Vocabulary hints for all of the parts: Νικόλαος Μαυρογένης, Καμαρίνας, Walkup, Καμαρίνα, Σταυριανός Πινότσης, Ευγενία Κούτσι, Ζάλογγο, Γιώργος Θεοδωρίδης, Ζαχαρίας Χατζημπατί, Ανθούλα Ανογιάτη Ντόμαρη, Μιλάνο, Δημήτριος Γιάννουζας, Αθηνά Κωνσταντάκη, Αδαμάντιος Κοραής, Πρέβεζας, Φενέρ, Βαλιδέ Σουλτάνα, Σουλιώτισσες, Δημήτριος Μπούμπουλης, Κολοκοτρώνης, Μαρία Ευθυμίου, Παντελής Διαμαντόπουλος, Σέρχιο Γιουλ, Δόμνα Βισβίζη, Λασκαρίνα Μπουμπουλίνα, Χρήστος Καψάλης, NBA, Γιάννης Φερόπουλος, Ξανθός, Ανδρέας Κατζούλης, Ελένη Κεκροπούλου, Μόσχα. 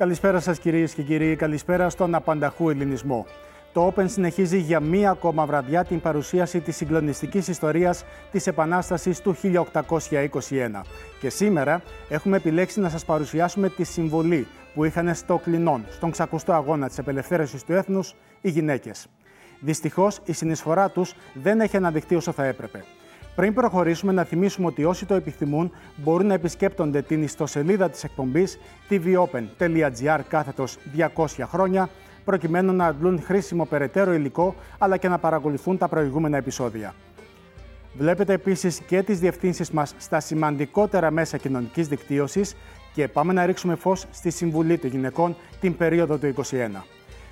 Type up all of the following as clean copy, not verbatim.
Καλησπέρα σας κυρίες και κύριοι, καλησπέρα στον απανταχού ελληνισμό. Το Open συνεχίζει για μία ακόμα βραδιά την παρουσίαση της συγκλονιστικής ιστορίας της Επανάστασης του 1821. Και σήμερα έχουμε επιλέξει να σας παρουσιάσουμε τη συμβολή που είχαν στο κλινόν, στον ξακουστό αγώνα της απελευθέρωσης του έθνους, οι γυναίκες. Δυστυχώς, η συνεισφορά τους δεν έχει αναδειχθεί όσο θα έπρεπε. Πριν προχωρήσουμε, να θυμίσουμε ότι όσοι το επιθυμούν μπορούν να επισκέπτονται την ιστοσελίδα της εκπομπής tvopen.gr/200 προκειμένου να αντλούν χρήσιμο περαιτέρω υλικό, αλλά και να παρακολουθούν τα προηγούμενα επεισόδια. Βλέπετε επίσης και τις διευθύνσεις μας στα σημαντικότερα μέσα κοινωνικής δικτύωσης και πάμε να ρίξουμε φως στη Συμβουλή των Γυναικών την περίοδο του 21.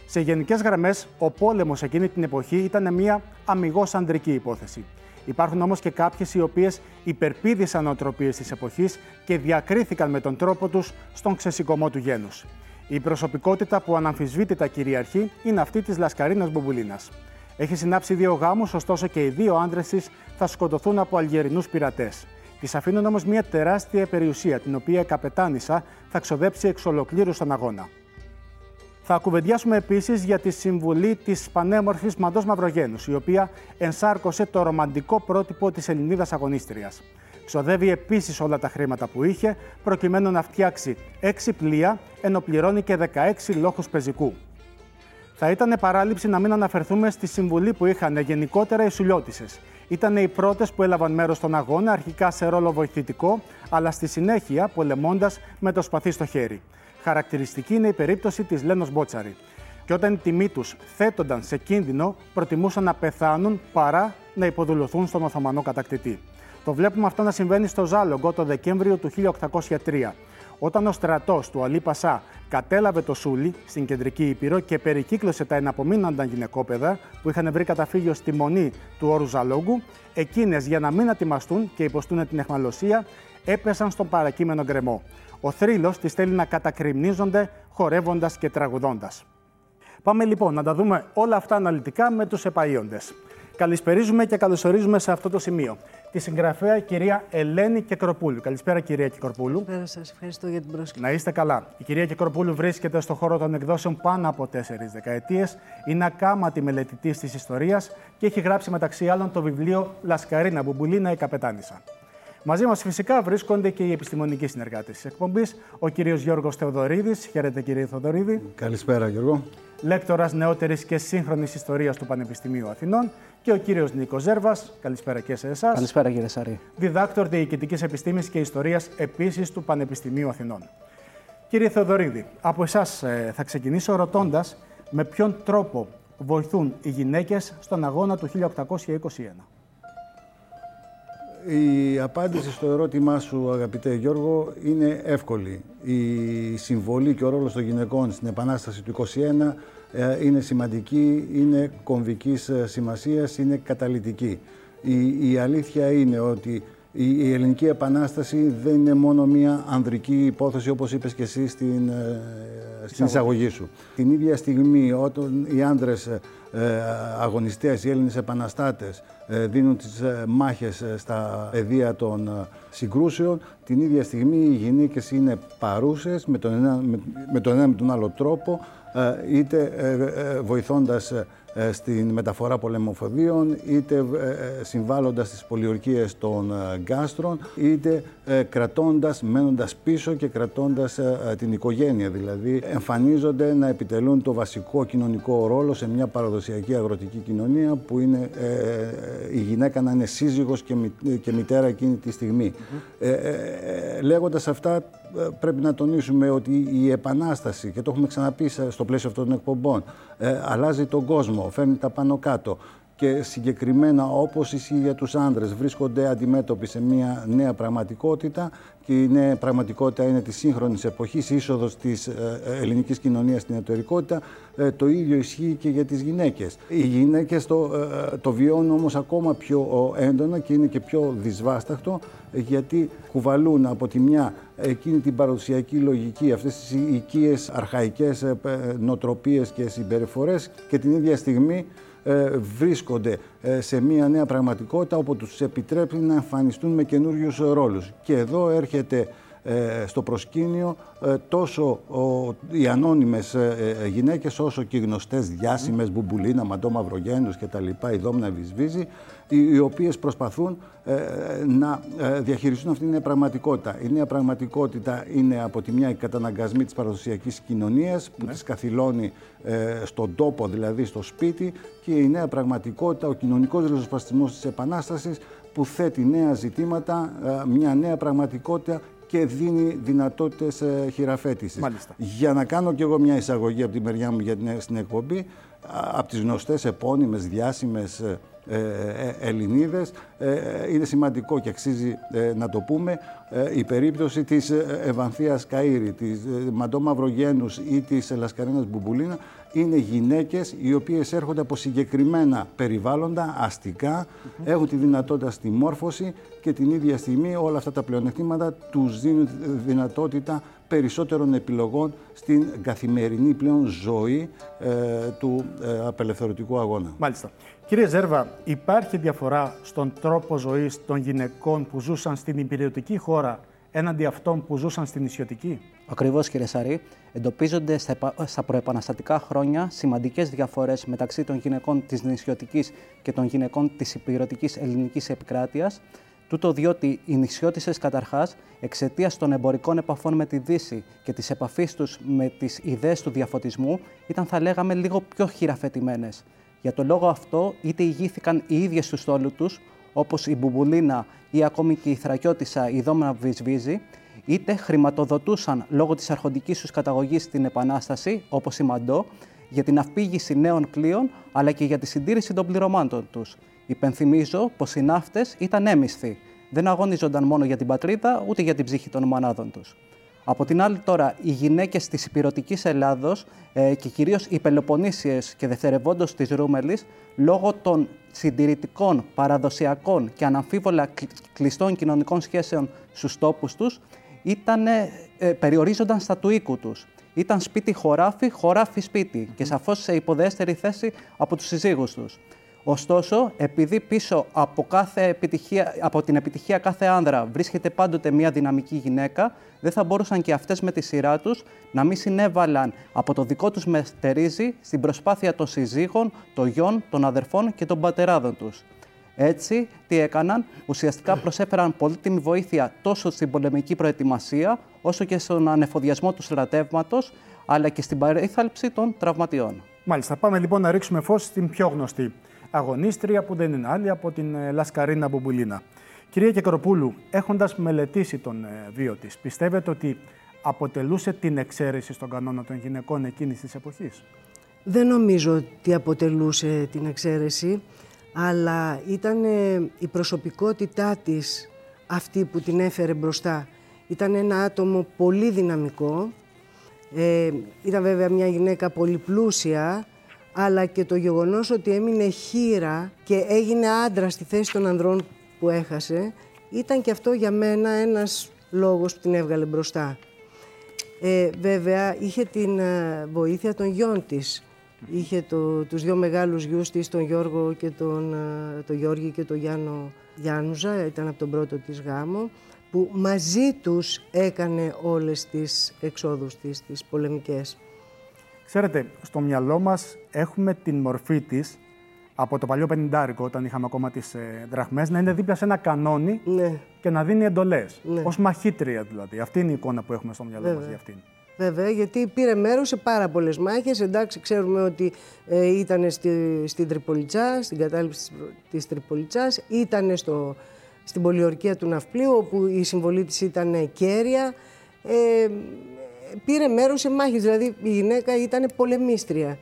Σε γενικές γραμμές, ο πόλεμος εκείνη την εποχή ήταν μια αμιγώς ανδρική υπόθεση. Υπάρχουν όμως και κάποιες οι οποίες υπερπήδησαν νοοτροπίες της εποχής και διακρίθηκαν με τον τρόπο τους στον ξεσηκωμό του γένους. Η προσωπικότητα που αναμφισβήτητα κυριαρχεί είναι αυτή της Λασκαρίνας Μπουμπουλίνας. Έχει συνάψει 2 γάμους, ωστόσο και οι 2 άντρες της θα σκοτωθούν από Αλγερινούς πειρατές. Της αφήνουν όμως μια τεράστια περιουσία, την οποία η καπετάνισσα θα ξοδέψει εξ ολοκλήρου στον αγώνα. Θα κουβεντιάσουμε επίσης για τη συμβουλή της πανέμορφης Μαντώ Μαυρογένους, η οποία ενσάρκωσε το ρομαντικό πρότυπο της Ελληνίδας αγωνίστριας. Ξοδεύει επίσης όλα τα χρήματα που είχε, προκειμένου να φτιάξει 6 πλοία, ενώ πληρώνει και 16 λόχους πεζικού. Θα ήταν παράληψη να μην αναφερθούμε στη συμβουλή που είχαν γενικότερα οι Σουλιώτισσες. Ήταν οι πρώτες που έλαβαν μέρος στον αγώνα, αρχικά σε ρόλο βοηθητικό, αλλά στη συνέχεια πολεμώντας με το σπαθί στο χέρι. Χαρακτηριστική είναι η περίπτωση της Λένω Μπότσαρη. Και όταν οι τιμοί τους θέτονταν σε κίνδυνο, προτιμούσαν να πεθάνουν παρά να υποδουλωθούν στον Οθωμανό κατακτητή. Το βλέπουμε αυτό να συμβαίνει στο Ζάλογκο το Δεκέμβριο του 1803, όταν ο στρατός του Αλή Πασά κατέλαβε το Σούλι στην κεντρική Ήπειρο και περικύκλωσε τα εναπομείναντα γυναικόπαιδα που είχαν βρει καταφύγιο στη μονή του όρου Ζαλόγκου. Εκείνες, για να μην ατιμαστούν και υποστούν την αιχμαλωσία, έπεσαν στον παρακείμενο γκρεμό. Ο θρύλος τις θέλει να κατακριμνίζονται χορεύοντας και τραγουδώντας. Πάμε λοιπόν να τα δούμε όλα αυτά αναλυτικά με τους επαΐοντες. Καλησπερίζουμε και καλωσορίζουμε σε αυτό το σημείο τη συγγραφέα κυρία Ελένη Κεκροπούλου. Καλησπέρα, κυρία Κεκροπούλου. Καλησπέρα σας, ευχαριστώ για την πρόσκληση. Να είστε καλά. Η κυρία Κεκροπούλου βρίσκεται στον χώρο των εκδόσεων πάνω από 4 δεκαετίες. Είναι ακάματη μελετητής της ιστορίας και έχει γράψει μεταξύ άλλων το βιβλίο Λασκαρίνα Μπουμπουλίνα, η Καπετάνισσα. Μαζί μας φυσικά βρίσκονται και οι επιστημονικοί συνεργάτες της εκπομπής, ο κύριος Γιώργος Θεοδωρίδης. Χαίρετε, κύριε Θεοδωρίδη. Καλησπέρα, Γιώργο. Λέκτορας νεότερης και σύγχρονης ιστορίας του Πανεπιστημίου Αθηνών, και ο κύριος Νίκος Ζέρβας. Καλησπέρα και σε εσάς. Καλησπέρα, κύριε Σαρή. Διδάκτορ διοικητικής επιστήμης και ιστορίας επίσης του Πανεπιστημίου Αθηνών. Κύριε Θεοδωρίδη, από εσάς θα ξεκινήσω ρωτώντας με ποιον τρόπο βοηθούν οι γυναίκες στον αγώνα του 1821. Η απάντηση στο ερώτημά σου, αγαπητέ Γιώργο, είναι εύκολη. Η συμβολή και ο ρόλος των γυναικών στην Επανάσταση του 1921 είναι σημαντική, είναι κομβικής σημασίας, είναι καταλυτική. Η αλήθεια είναι ότι η Ελληνική Επανάσταση δεν είναι μόνο μια ανδρική υπόθεση, όπως είπες και εσύ στην εισαγωγή σου. Την ίδια στιγμή, όταν οι άντρες αγωνιστές, οι Έλληνες επαναστάτες δίνουν τις μάχες στα πεδία των συγκρούσεων, την ίδια στιγμή οι γυναίκες είναι παρούσες με τον ένα με τον άλλο τρόπο, είτε βοηθώντας στην μεταφορά πολεμοφοδίων, είτε συμβάλλοντας στις πολιορκίες των γκάστρων, είτε μένοντας πίσω και κρατώντας την οικογένεια. Δηλαδή, εμφανίζονται να επιτελούν το βασικό κοινωνικό ρόλο σε μια παραδοσιακή αγροτική κοινωνία, που είναι η γυναίκα να είναι σύζυγος και μητέρα εκείνη τη στιγμή. Λέγοντας αυτά, πρέπει να τονίσουμε ότι η Επανάσταση, και το έχουμε ξαναπεί στο πλαίσιο αυτών των εκπομπών, αλλάζει τον κόσμο, φέρνει τα πάνω κάτω. Και συγκεκριμένα, όπως ισχύει για τους άντρες, βρίσκονται αντιμέτωποι σε μια νέα πραγματικότητα, και η νέα πραγματικότητα είναι της σύγχρονης εποχής, είσοδος της ελληνικής κοινωνίας στην εταιρικότητα. Το ίδιο ισχύει και για τις γυναίκες. Οι γυναίκες το βιώνουν όμως ακόμα πιο έντονα και είναι και πιο δυσβάσταχτο, γιατί κουβαλούν από τη μια εκείνη την παραδοσιακή λογική, αυτές τις οικίες αρχαϊκές νοοτροπίες και συμπεριφορές, και την ίδια στιγμή βρίσκονται σε μια νέα πραγματικότητα όπου τους επιτρέπει να εμφανιστούν με καινούριους ρόλους. Και εδώ έρχεται στο προσκήνιο τόσο οι ανώνυμες γυναίκες όσο και οι γνωστές διάσημες Μπουμπουλίνα, Μαντώ Μαυρογένους και τα λοιπά, η Δόμνα Βισβίζη, οι οποίες προσπαθούν να διαχειριστούν αυτήν την πραγματικότητα. Η νέα πραγματικότητα είναι από τη μια οι καταναγκασμοί της παραδοσιακής κοινωνίας που τις καθυλώνει στον τόπο, δηλαδή στο σπίτι, και η νέα πραγματικότητα, ο κοινωνικός ριζοσπαστισμός της Επανάστασης που θέτει νέα ζητήματα, μια νέα πραγματικότητα και δίνει δυνατότητες χειραφέτησης. Μάλιστα. Για να κάνω κι εγώ μια εισαγωγή από τη μεριά μου στην εκπομπή, από τις γνωστές επώνυμες διάσημες Ελληνίδες, είναι σημαντικό και αξίζει να το πούμε, η περίπτωση της Ευανθίας Καΐρη, της Μαντώ Μαυρογένους ή της Λασκαρίνας Μπουμπουλίνα, είναι γυναίκες οι οποίες έρχονται από συγκεκριμένα περιβάλλοντα, αστικά, έχουν τη δυνατότητα στη μόρφωση και την ίδια στιγμή όλα αυτά τα πλεονεκτήματα τους δίνουν δυνατότητα περισσότερων επιλογών στην καθημερινή πλέον ζωή του απελευθερωτικού αγώνα. Μάλιστα. Κύριε Ζέρβα, υπάρχει διαφορά στον τρόπο ζωής των γυναικών που ζούσαν στην υπηρετική χώρα έναντι αυτών που ζούσαν στην νησιωτική? Ακριβώς, κύριε Σαρή. Εντοπίζονται στα προεπαναστατικά χρόνια σημαντικές διαφορές μεταξύ των γυναικών της νησιωτικής και των γυναικών της υπηρετικής ελληνικής επικράτειας. Τούτο διότι οι νησιώτισσες καταρχάς, εξαιτίας των εμπορικών επαφών με τη Δύση και της επαφής τους με τις ιδέες του διαφωτισμού, ήταν, θα λέγαμε, λίγο πιο χειραφετημένες. Για τον λόγο αυτό, είτε ηγήθηκαν οι ίδιες στους στόλους τους, όπως η Μπουμπουλίνα ή ακόμη και η Θρακιώτισσα, η Δόμνα Βισβίζη, είτε χρηματοδοτούσαν λόγω της αρχοντικής τους καταγωγής την Επανάσταση, όπως η Μαντώ, για την αυπήγηση νέων πλοίων, αλλά και για τη συντήρηση των πληρωμάτων τους. Υπενθυμίζω πως οι ναύτες ήταν έμισθοι. Δεν αγωνίζονταν μόνο για την πατρίδα, ούτε για την ψυχή των μανάδων τους. Από την άλλη τώρα, οι γυναίκες της υπηρετικής Ελλάδος και κυρίως οι Πελοποννήσιες και δευτερευόντως της Ρούμελης, λόγω των συντηρητικών, παραδοσιακών και αναμφίβολα κλειστών κοινωνικών σχέσεων στους τόπους τους, περιορίζονταν στα του οίκου τους. Ήταν σπίτι-χωράφι, χωράφι-σπίτι και σαφώς σε υποδέστερη θέση από τους συζύγους τους. Ωστόσο, επειδή πίσω από την επιτυχία κάθε άνδρα βρίσκεται πάντοτε μια δυναμική γυναίκα, δεν θα μπορούσαν και αυτές με τη σειρά τους να μην συνέβαλαν από το δικό τους μετερίζει στην προσπάθεια των συζύγων, των γιών, των αδερφών και των πατεράδων τους. Έτσι, τι έκαναν? Ουσιαστικά προσέφεραν πολύτιμη βοήθεια τόσο στην πολεμική προετοιμασία, όσο και στον ανεφοδιασμό του στρατεύματος, αλλά και στην περίθαλψη των τραυματιών. Μάλιστα, πάμε λοιπόν να ρίξουμε φως στην πιο γνωστή αγωνίστρια, που δεν είναι άλλη από την Λασκαρίνα Μπουμπουλίνα. Κυρία Κεκροπούλου, έχοντας μελετήσει τον βίο της, πιστεύετε ότι αποτελούσε την εξαίρεση στον κανόνα των γυναικών εκείνης της εποχής? Δεν νομίζω ότι αποτελούσε την εξαίρεση, αλλά ήταν η προσωπικότητά της αυτή που την έφερε μπροστά. Ήταν ένα άτομο πολύ δυναμικό, ήταν βέβαια μια γυναίκα πολύ πλούσια, αλλά και το γεγονός ότι έμεινε χήρα και έγινε άντρα στη θέση των ανδρών που έχασε, ήταν και αυτό για μένα ένας λόγος που την έβγαλε μπροστά. Βέβαια, είχε την βοήθεια των γιών της. Είχε τους δύο μεγάλους γιους της, τον Γιώργο και τον Γιώργη και τον Γιάννο Γιάννουζα, ήταν από τον πρώτο της γάμο, που μαζί τους έκανε όλες τις εξόδους της, τις πολεμικές. Ξέρετε, στο μυαλό μας έχουμε την μορφή της από το παλιό πενιντάρικο, όταν είχαμε ακόμα τις δραχμές, να είναι δίπλα σε ένα κανόνι και να δίνει εντολές. Ως μαχήτρια δηλαδή. Αυτή είναι η εικόνα που έχουμε στο μυαλό μας για αυτήν. Βέβαια, γιατί πήρε μέρος σε πάρα πολλές μάχες. Εντάξει, ξέρουμε ότι ήταν στην Τριπολιτσά, στην κατάληψη της Τριπολιτσάς, ήταν στην πολιορκία του Ναυπλίου, όπου η συμβολή της ήταν κέρια. Πήρε μέρος σε μάχες, δηλαδή η γυναίκα ήταν πολεμίστρια.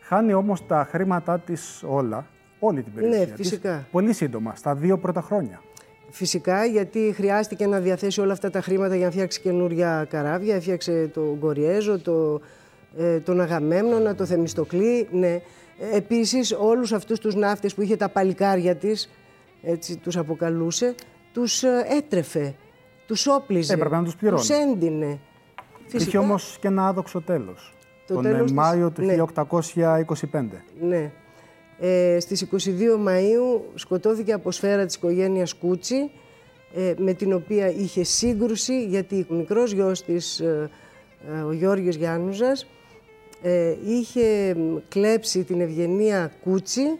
Χάνει όμως τα χρήματά της όλα, όλη την περιουσία της, πολύ σύντομα, στα 2 πρώτα χρόνια. Φυσικά, γιατί χρειάστηκε να διαθέσει όλα αυτά τα χρήματα για να φτιάξει καινούρια καράβια. Έφτιαξε τον Κοριέζο, τον Αγαμέμνονα, τον Θεμιστοκλή. Ναι. Επίσης, όλους αυτούς τους ναύτες που είχε τα παλικάρια της, έτσι τους αποκαλούσε, τους έτρεφε, τους όπλιζε, τους έντυνε. Είχε όμως και ένα άδοξο τέλος, τον Μάιο του 1825. Ναι. Στις 22 Μαΐου σκοτώθηκε από σφαίρα της οικογένειας Κούτσι με την οποία είχε σύγκρουση, γιατί ο μικρός γιος της, ο Γιώργος Γιάννουζας, είχε κλέψει την Ευγενία Κούτσι,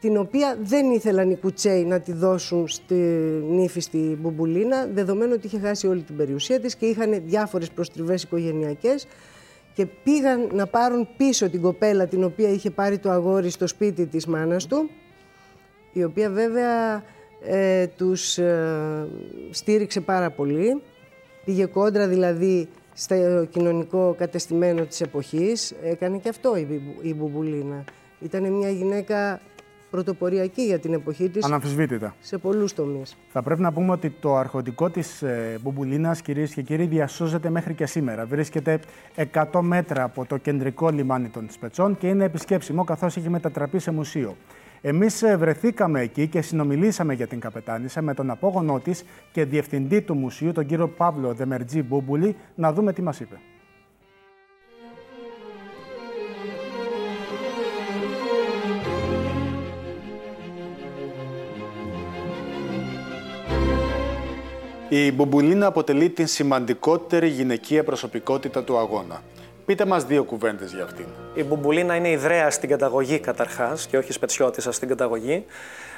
την οποία δεν ήθελαν οι Κουτσέοι να τη δώσουν στη νύφη στη Μπουμπουλίνα, δεδομένου ότι είχε χάσει όλη την περιουσία της και είχαν διάφορες προστριβές οικογενειακές και πήγαν να πάρουν πίσω την κοπέλα την οποία είχε πάρει το αγόρι στο σπίτι της μάνας του, η οποία βέβαια τους στήριξε πάρα πολύ. Πήγε κόντρα δηλαδή στο κοινωνικό κατεστημένο της εποχής. Έκανε και αυτό η Μπουμπουλίνα. Ήταν μια γυναίκα πρωτοποριακή για την εποχή της. Αναμφισβήτητα. Σε πολλούς τομείς. Θα πρέπει να πούμε ότι το αρχοντικό της Μπουμπουλίνας, κυρίες και κύριοι, διασώζεται μέχρι και σήμερα. Βρίσκεται 100 μέτρα από το κεντρικό λιμάνι των Σπετσών και είναι επισκέψιμο, καθώς έχει μετατραπεί σε μουσείο. Εμείς βρεθήκαμε εκεί και συνομιλήσαμε για την καπετάνισσα με τον απόγονό της και διευθυντή του μουσείου, τον κύριο Παύλο Δεμερτζή Μπουμπουλη, να δούμε τι μας είπε. Η Μπουμπουλίνα αποτελεί την σημαντικότερη γυναικεία προσωπικότητα του αγώνα. Πείτε μας δύο κουβέντες για αυτήν. Η Μπουμπουλίνα είναι ιδραία στην καταγωγή καταρχάς και όχι σπετσιώτισσα στην καταγωγή.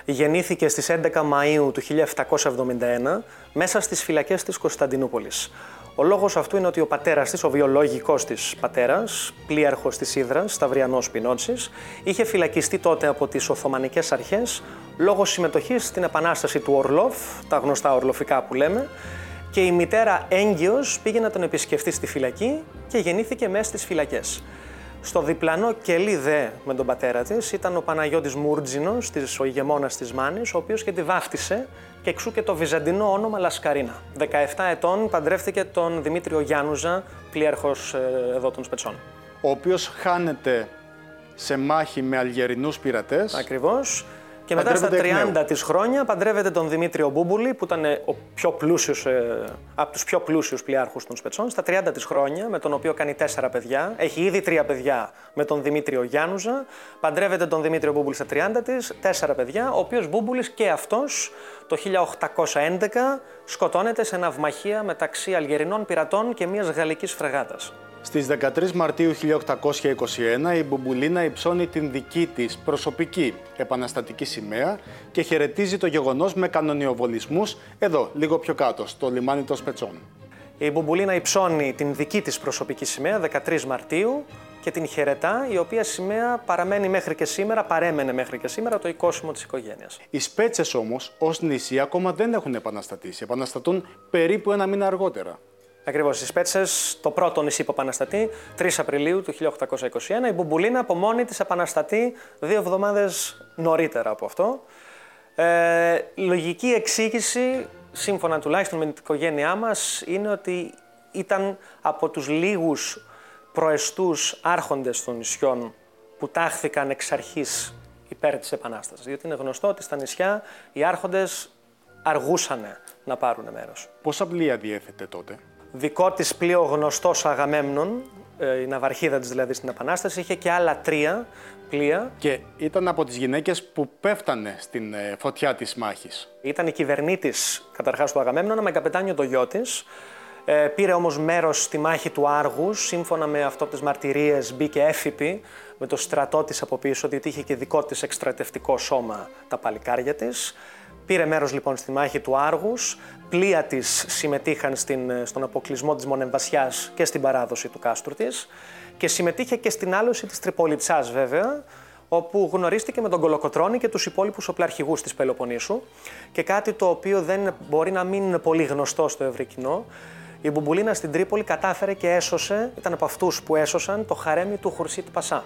Γεννήθηκε στις 11 Μαΐου του 1771 μέσα στις φυλακές της Κωνσταντινούπολης. Ο λόγος αυτού είναι ότι ο πατέρας της, ο βιολογικός της πατέρας, πλοίαρχος της Ύδρας, Σταυριανός Πινότσης, είχε φυλακιστεί τότε από τις Οθωμανικές αρχές λόγω συμμετοχής στην επανάσταση του Ορλόφ, τα γνωστά ορλοφικά που λέμε, και η μητέρα έγκυος πήγε να τον επισκεφτεί στη φυλακή και γεννήθηκε μέσα στις φυλακές. Στο διπλανό κελί δε με τον πατέρα της ήταν ο Παναγιώτης Μούρτζινος, ο ηγεμόνας της Μάνης, ο οποίος και τη βάφτισε, και εξού και το βυζαντινό όνομα Λασκαρίνα. 17 ετών παντρεύτηκε τον Δημήτριο Γιάννουζα, πλοίαρχος εδώ των Σπετσών. Ο οποίος χάνεται σε μάχη με Αλγερινούς πειρατές. Ακριβώς. Και μετά στα 30 της χρόνια παντρεύεται τον Δημήτριο Μπούμπουλη, που ήταν ο πιο πλούσιος, από τους πιο πλούσιους πλοίαρχους των Σπετσών, στα 30 της χρόνια, με τον οποίο κάνει 4 παιδιά. Έχει ήδη 3 παιδιά με τον Δημήτριο Γιάννουζα. Παντρεύεται τον Δημήτριο Μπούμπουλη στα 30 της, 4 παιδιά, ο οποίος Μπούμπουλης και αυτός το 1811 σκοτώνεται σε ναυμαχία μεταξύ Αλγερινών πειρατών και μιας γαλλικής φρεγάτας. Στις 13 Μαρτίου 1821 η Μπουμπουλίνα υψώνει την δική της προσωπική επαναστατική σημαία και χαιρετίζει το γεγονός με κανονιοβολισμούς εδώ, λίγο πιο κάτω, στο λιμάνι των Σπετσών. Η Μπουμπουλίνα υψώνει την δική της προσωπική σημαία 13 Μαρτίου και την χαιρετά, η οποία σημαία παραμένει μέχρι και σήμερα, παρέμενε μέχρι και σήμερα, το οικόσιμο της οικογένειας. Οι Σπέτσες όμως ως νησί ακόμα δεν έχουν επαναστατήσει. Επαναστατούν περίπου ένα μήνα αργότερα. Ακριβώς, στις Σπέτσες, το πρώτο νησί που επαναστατεί, 3 Απριλίου του 1821, η Μπουμπουλίνα από μόνη της επαναστατεί 2 εβδομάδες νωρίτερα από αυτό. Λογική εξήγηση, σύμφωνα τουλάχιστον με την οικογένειά μας, είναι ότι ήταν από τους λίγους προεστούς άρχοντες των νησιών που τάχθηκαν εξ αρχής υπέρ της Επανάστασης, διότι είναι γνωστό ότι στα νησιά οι άρχοντες αργούσανε να πάρουν μέρος. Πόσα πλοία διέθετε τότε? Δικό της πλοίο γνωστός Αγαμέμνων, η ναυαρχίδα της δηλαδή στην Επανάσταση, είχε και άλλα 3 πλοία. Και ήταν από τις γυναίκες που πέφτανε στην φωτιά της μάχης. Ήταν η κυβερνήτης καταρχάς του Αγαμέμνονα με καπετάνιο το γιο της. Πήρε όμως μέρος στη μάχη του Άργου. Σύμφωνα με αυτό από τις μαρτυρίες μπήκε έφυπη με το στρατό της από πίσω, διότι είχε και δικό της εκστρατευτικό σώμα τα παλικάρια της. Πήρε μέρος λοιπόν στη μάχη του Άργους, πλοία της συμμετείχαν στον αποκλεισμό της Μονεμβασιάς και στην παράδοση του κάστρου της και συμμετείχε και στην άλωση της Τριπολιτσάς βέβαια, όπου γνωρίστηκε με τον Κολοκοτρώνη και τους υπόλοιπους οπλαρχηγούς της Πελοποννήσου, και κάτι το οποίο δεν μπορεί να μην είναι πολύ γνωστό στο ευρύ κοινό. Η Μπουμπουλίνα στην Τρίπολη κατάφερε και έσωσε, ήταν από αυτούς που έσωσαν το χαρέμι του Χουρσίτ Πασά,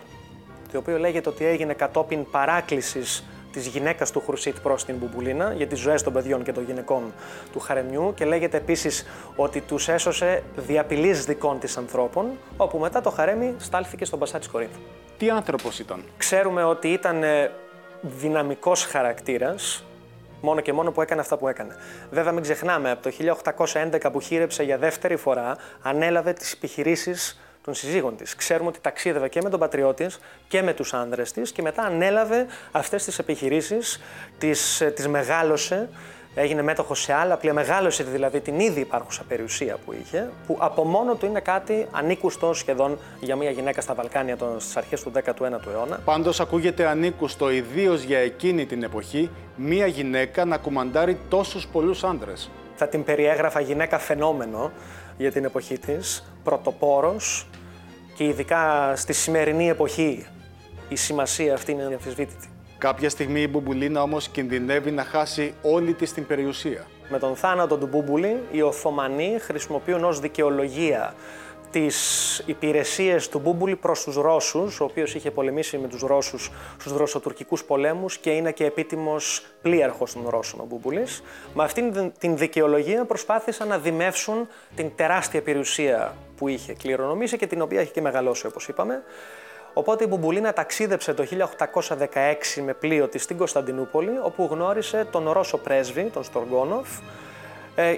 το οποίο λέγεται ότι έγινε κατόπιν παράκλησης της γυναίκας του Χουρσίτ προς την Μπουμπουλίνα για τις ζωές των παιδιών και των γυναικών του χαρεμιού, και λέγεται επίσης ότι τους έσωσε δι' απειλής δικών της ανθρώπων, όπου μετά το χαρέμι στάλθηκε στον Πασά της Κορίνθου. Τι άνθρωπος ήταν? Ξέρουμε ότι ήταν δυναμικός χαρακτήρας, μόνο και μόνο που έκανε αυτά που έκανε. Βέβαια μην ξεχνάμε, από το 1811 που χείρεψε για δεύτερη φορά, ανέλαβε τις επιχειρήσεις των συζύγων της. Ξέρουμε ότι ταξίδευε και με τον πατριό της και με τους άνδρες της και μετά ανέλαβε αυτές τις επιχειρήσεις, τις μεγάλωσε έγινε μέτοχος σε άλλα πλοία, μεγάλωσε δηλαδή την ήδη υπάρχουσα περιουσία που είχε, που από μόνο του είναι κάτι ανήκουστο σχεδόν για μια γυναίκα στα Βαλκάνια στις αρχές του 19ου αιώνα. Πάντως ακούγεται ανήκουστο, ιδίως για εκείνη την εποχή, μια γυναίκα να κουμαντάρει τόσους πολλούς άντρες. Θα την περιέγραφα γυναίκα φαινόμενο για την εποχή της, πρωτοπόρος, και ειδικά στη σημερινή εποχή η σημασία αυτή είναι αδιαμφισβήτητη. Κάποια στιγμή η Μπουμπουλίνα όμως κινδυνεύει να χάσει όλη της την περιουσία. Με τον θάνατο του Μπούμπουλη, οι Οθωμανοί χρησιμοποιούν ως δικαιολογία τις υπηρεσίες του Μπούμπουλη προς τους Ρώσους, ο οποίος είχε πολεμήσει με τους Ρώσους στους Ρωσοτουρκικούς πολέμους και είναι και επίτιμος πλοίαρχος των Ρώσων ο Μπούμπουλης. Με αυτήν την δικαιολογία προσπάθησαν να δημεύσουν την τεράστια περιουσία που είχε κληρονομήσει και την οποία είχε και μεγαλώσει, όπως είπαμε. Οπότε η Μπουμπουλίνα ταξίδεψε το 1816 με πλοίο της στην Κωνσταντινούπολη, όπου γνώρισε τον Ρώσο πρέσβη, τον Στοργόνοφ,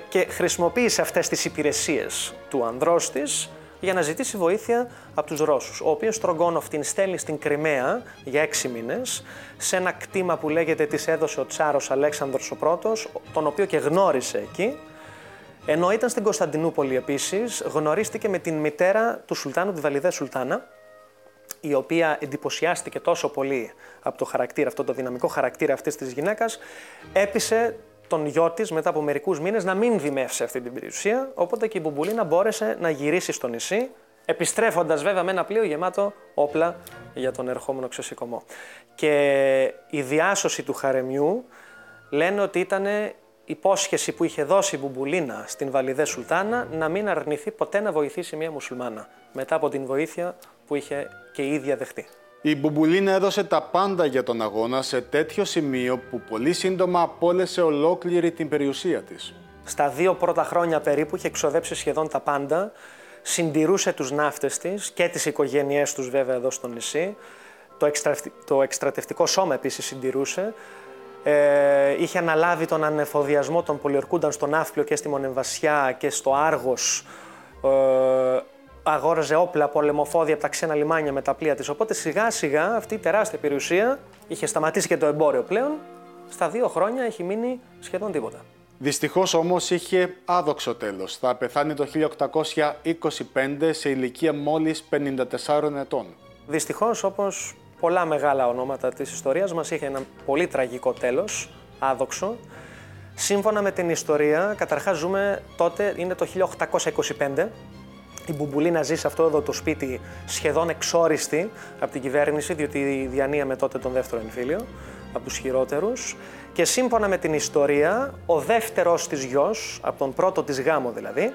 και χρησιμοποίησε αυτές τις υπηρεσίες του ανδρός της για να ζητήσει βοήθεια από τους Ρώσους, ο οποίος Στοργόνοφ την στέλνει στην Κριμαία για 6 μήνες, σε ένα κτήμα που λέγεται της έδωσε ο Τσάρος Αλέξανδρος I, τον οποίο και γνώρισε εκεί. Ενώ ήταν στην Κωνσταντινούπολη επίσης, γνωρίστηκε με την μητέρα του Σουλτάνου, τη Βαλιδέ Σουλτάνα, η οποία εντυπωσιάστηκε τόσο πολύ από το χαρακτήρα, αυτό το δυναμικό χαρακτήρα αυτής της γυναίκας, έπεισε τον γιο της μετά από μερικούς μήνες να μην δημεύσει αυτή την περιουσία, οπότε και η Μπουμπουλίνα μπόρεσε να γυρίσει στο νησί, επιστρέφοντας βέβαια με ένα πλοίο γεμάτο όπλα για τον ερχόμενο ξεσηκωμό. Και η διάσωση του χαρεμιού λένε ότι ήταν υπόσχεση που είχε δώσει η Μπουμπουλίνα στην Βαλιδέ Σουλτάνα να μην αρνηθεί ποτέ να βοηθήσει μια μουσουλμάνα, μετά από την βοήθεια που είχε και η ίδια δεχτεί. Η Μπουμπουλίνα έδωσε τα πάντα για τον αγώνα σε τέτοιο σημείο που πολύ σύντομα απόλεσε ολόκληρη την περιουσία της. Στα 2 πρώτα χρόνια περίπου είχε εξοδέψει σχεδόν τα πάντα, συντηρούσε τους ναύτες της και τις οικογένειές τους βέβαια εδώ στο νησί, το εκστρατευτικό σώμα επίσης συντηρούσε, είχε αναλάβει τον ανεφοδιασμό των πολιορκούνταν στο Ναύπλιο και στη Μονεμβασιά και στο Άργος, αγόραζε όπλα, πολεμοφόδια από τα ξένα λιμάνια με τα πλοία της. Οπότε σιγά σιγά αυτή η τεράστια περιουσία είχε σταματήσει και το εμπόριο πλέον. Στα 2 χρόνια έχει μείνει σχεδόν τίποτα. Δυστυχώς όμως είχε άδοξο τέλος. Θα πεθάνει το 1825 σε ηλικία μόλις 54 ετών. Δυστυχώς, όπως πολλά μεγάλα ονόματα της ιστορίας μας, είχε ένα πολύ τραγικό τέλος, άδοξο. Σύμφωνα με την ιστορία, καταρχάς ζούμε τότε, είναι το 1825. Η Μπουμπουλίνα ζει σε αυτό εδώ το σπίτι σχεδόν εξόριστη από την κυβέρνηση, διότι διανύαμε τότε τον δεύτερο εμφύλιο, από τους χειρότερους. Και σύμφωνα με την ιστορία, ο δεύτερος της γιος, από τον πρώτο της γάμο δηλαδή,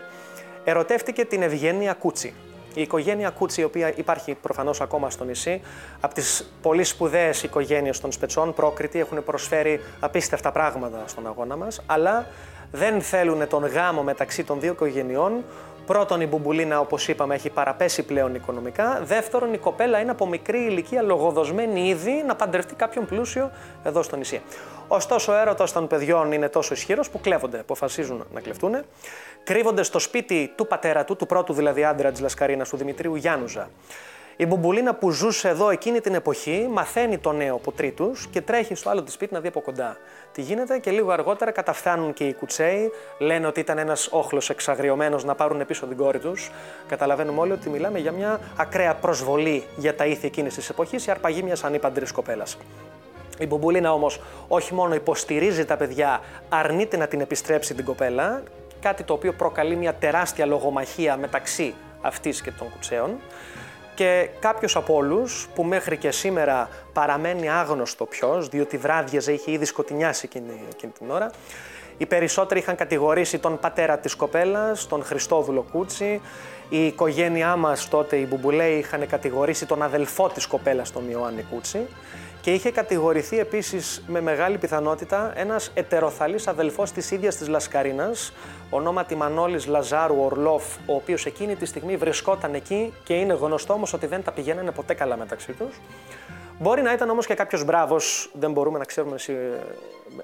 ερωτεύτηκε την Ευγενία Κούτσι. Η οικογένεια Κούτσι, η οποία υπάρχει προφανώς ακόμα στο νησί, από τις πολύ σπουδαίες οικογένειες των Σπετσών, πρόκριτοι, έχουν προσφέρει απίστευτα πράγματα στον αγώνα μας, αλλά δεν θέλουν τον γάμο μεταξύ των 2 οικογενειών. Πρώτον, η Μπουμπουλίνα, όπως είπαμε, έχει παραπέσει πλέον οικονομικά. Δεύτερον, η κοπέλα είναι από μικρή ηλικία λογοδοσμένη ήδη να παντρευτεί κάποιον πλούσιο εδώ στο νησί. Ωστόσο, ο έρωτας των παιδιών είναι τόσο ισχυρός που κλέβονται, αποφασίζουν να κλεφτούν. Κρύβονται στο σπίτι του πατέρα του πρώτου δηλαδή άντρα της Λασκαρίνας, του Δημητρίου Γιάννουζα. Η Μπουμπουλίνα που ζούσε εδώ εκείνη την εποχή μαθαίνει το νέο από τρίτους και τρέχει στο άλλο τη σπίτι να δει από κοντά τι γίνεται, και λίγο αργότερα καταφθάνουν και οι Κουτσέοι. Λένε ότι ήταν ένας όχλος εξαγριωμένος να πάρουν πίσω την κόρη τους. Καταλαβαίνουμε όλοι ότι μιλάμε για μια ακραία προσβολή για τα ήθη εκείνης της εποχής, η αρπαγή μιας ανήπαντρης κοπέλας. Η Μπουμπουλίνα όμως όχι μόνο υποστηρίζει τα παιδιά, αρνείται να την επιστρέψει την κοπέλα, κάτι το οποίο προκαλεί μια τεράστια λογομαχία μεταξύ αυτής και των Κουτσέων. Και κάποιος από όλους, που μέχρι και σήμερα παραμένει άγνωστο ποιος, διότι βράδιαζε, είχε ήδη σκοτεινιάσει εκείνη την ώρα, οι περισσότεροι είχαν κατηγορήσει τον πατέρα της κοπέλας, τον Χριστόδουλο Κούτσι, η οικογένειά μας τότε, οι Μπουμπουλέοι, είχαν κατηγορήσει τον αδελφό της κοπέλας, τον Ιωάννη Κούτσι, και είχε κατηγορηθεί επίσης με μεγάλη πιθανότητα ένας ετεροθαλής αδελφός της ίδιας της Λασκαρίνας, ονόματι Μανώλης Λαζάρου Ορλόφ, ο οποίος εκείνη τη στιγμή βρισκόταν εκεί και είναι γνωστό όμως ότι δεν τα πηγαίνανε ποτέ καλά μεταξύ τους. Μπορεί να ήταν όμως και κάποιος μπράβος, δεν μπορούμε να ξέρουμε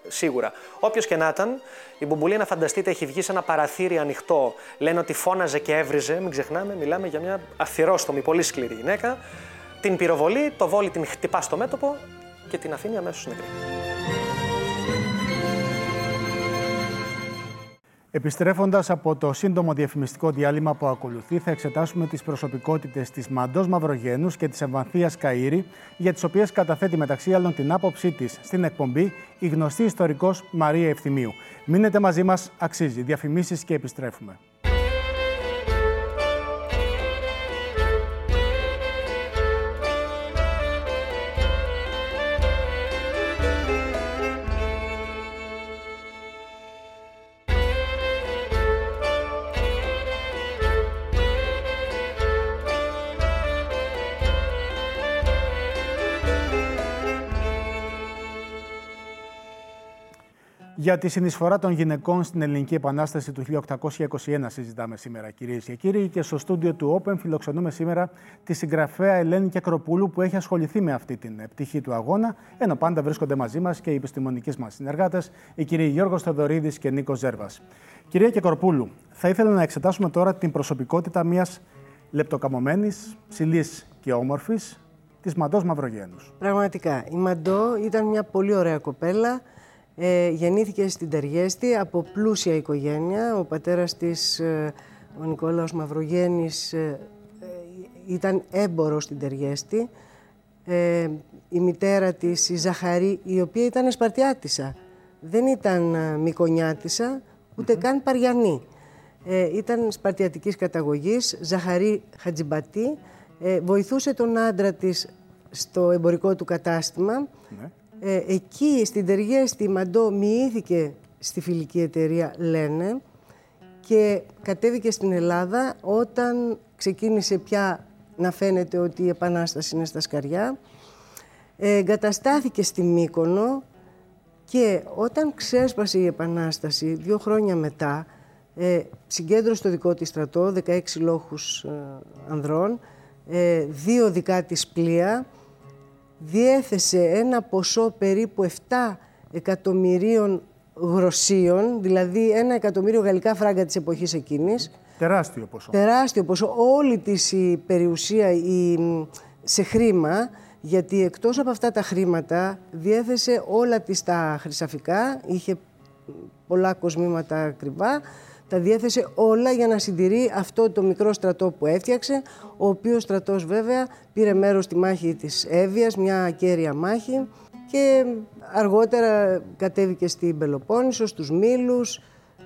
σίγουρα. Όποιος και να ήταν, η Μπουμπουλίνα, φανταστείτε, έχει βγει σε ένα παραθύρι ανοιχτό. Λένε ότι φώναζε και έβριζε, μην ξεχνάμε, μιλάμε για μια αθυρόστομη, πολύ σκληρή γυναίκα. Την πυροβολεί, το βόλι την χτυπά στο μέτωπο και την αφήνει αμέσως νεκρή. Επιστρέφοντας από το σύντομο διαφημιστικό διάλειμμα που ακολουθεί, θα εξετάσουμε τις προσωπικότητες της Μαντώ Μαυρογένου και της Ευανθίας Καΐρη, για τις οποίες καταθέτει μεταξύ άλλων την άποψή της στην εκπομπή η γνωστή ιστορικός Μαρία Ευθυμίου. Μείνετε μαζί μας, αξίζει. Διαφημίσεις και επιστρέφουμε. Για τη συνεισφορά των γυναικών στην Ελληνική Επανάσταση του 1821 συζητάμε σήμερα, κυρίες και κύριοι, και στο στούντιο του Open φιλοξενούμε σήμερα τη συγγραφέα Ελένη Κεκροπούλου, που έχει ασχοληθεί με αυτή την πτυχή του αγώνα, ενώ πάντα βρίσκονται μαζί μας και οι επιστημονικοί μας συνεργάτες, οι κύριοι Γιώργος Θεοδωρίδης και Νίκος Ζέρβας. Κυρία Κεκροπούλου, θα ήθελα να εξετάσουμε τώρα την προσωπικότητα μιας λεπτοκαμωμένης, ψηλής και όμορφης, της Μαντώ Μαυρογένου. Πραγματικά, η Μαντώ ήταν μια πολύ ωραία κοπέλα. Γεννήθηκε στην Τεργέστη από πλούσια οικογένεια. Ο πατέρας της, ο Νικόλαος Μαυρογένης, ήταν έμπορος στην Τεργέστη. Η μητέρα της, η Ζαχαρή, η οποία ήταν Σπαρτιάτισσα, δεν ήταν Μικονιάτισσα, ούτε καν Παριανή. Ήταν σπαρτιατικής καταγωγής. Ζαχαρή Χατζημπατί βοηθούσε τον άντρα της στο εμπορικό του κατάστημα. Ναι. Εκεί στην Τεργέστη η Μαντώ μοιήθηκε στη φιλική εταιρεία Λένε και κατέβηκε στην Ελλάδα όταν ξεκίνησε πια να φαίνεται ότι η Επανάσταση είναι στα σκαριά. Εγκαταστάθηκε στη Μύκονο και όταν ξέσπασε η Επανάσταση 2 χρόνια μετά, συγκέντρωσε το δικό της στρατό, 16 λόχους ανδρών, 2 δικά της πλοία, διέθεσε ένα ποσό περίπου 7 εκατομμυρίων γροσίων, δηλαδή 1 εκατομμύριο γαλλικά φράγκα της εποχής εκείνης. Τεράστιο ποσό. Τεράστιο ποσό. Όλη της η περιουσία σε χρήμα, γιατί εκτός από αυτά τα χρήματα διέθεσε όλα της τα χρυσαφικά, είχε πολλά κοσμήματα ακριβά, τα διέθεσε όλα για να συντηρεί αυτό το μικρό στρατό που έφτιαξε, ο οποίος στρατός βέβαια πήρε μέρος στη μάχη της Εύβοιας, μια κέρια μάχη, και αργότερα κατέβηκε στην Πελοπόννησο, στους Μήλους,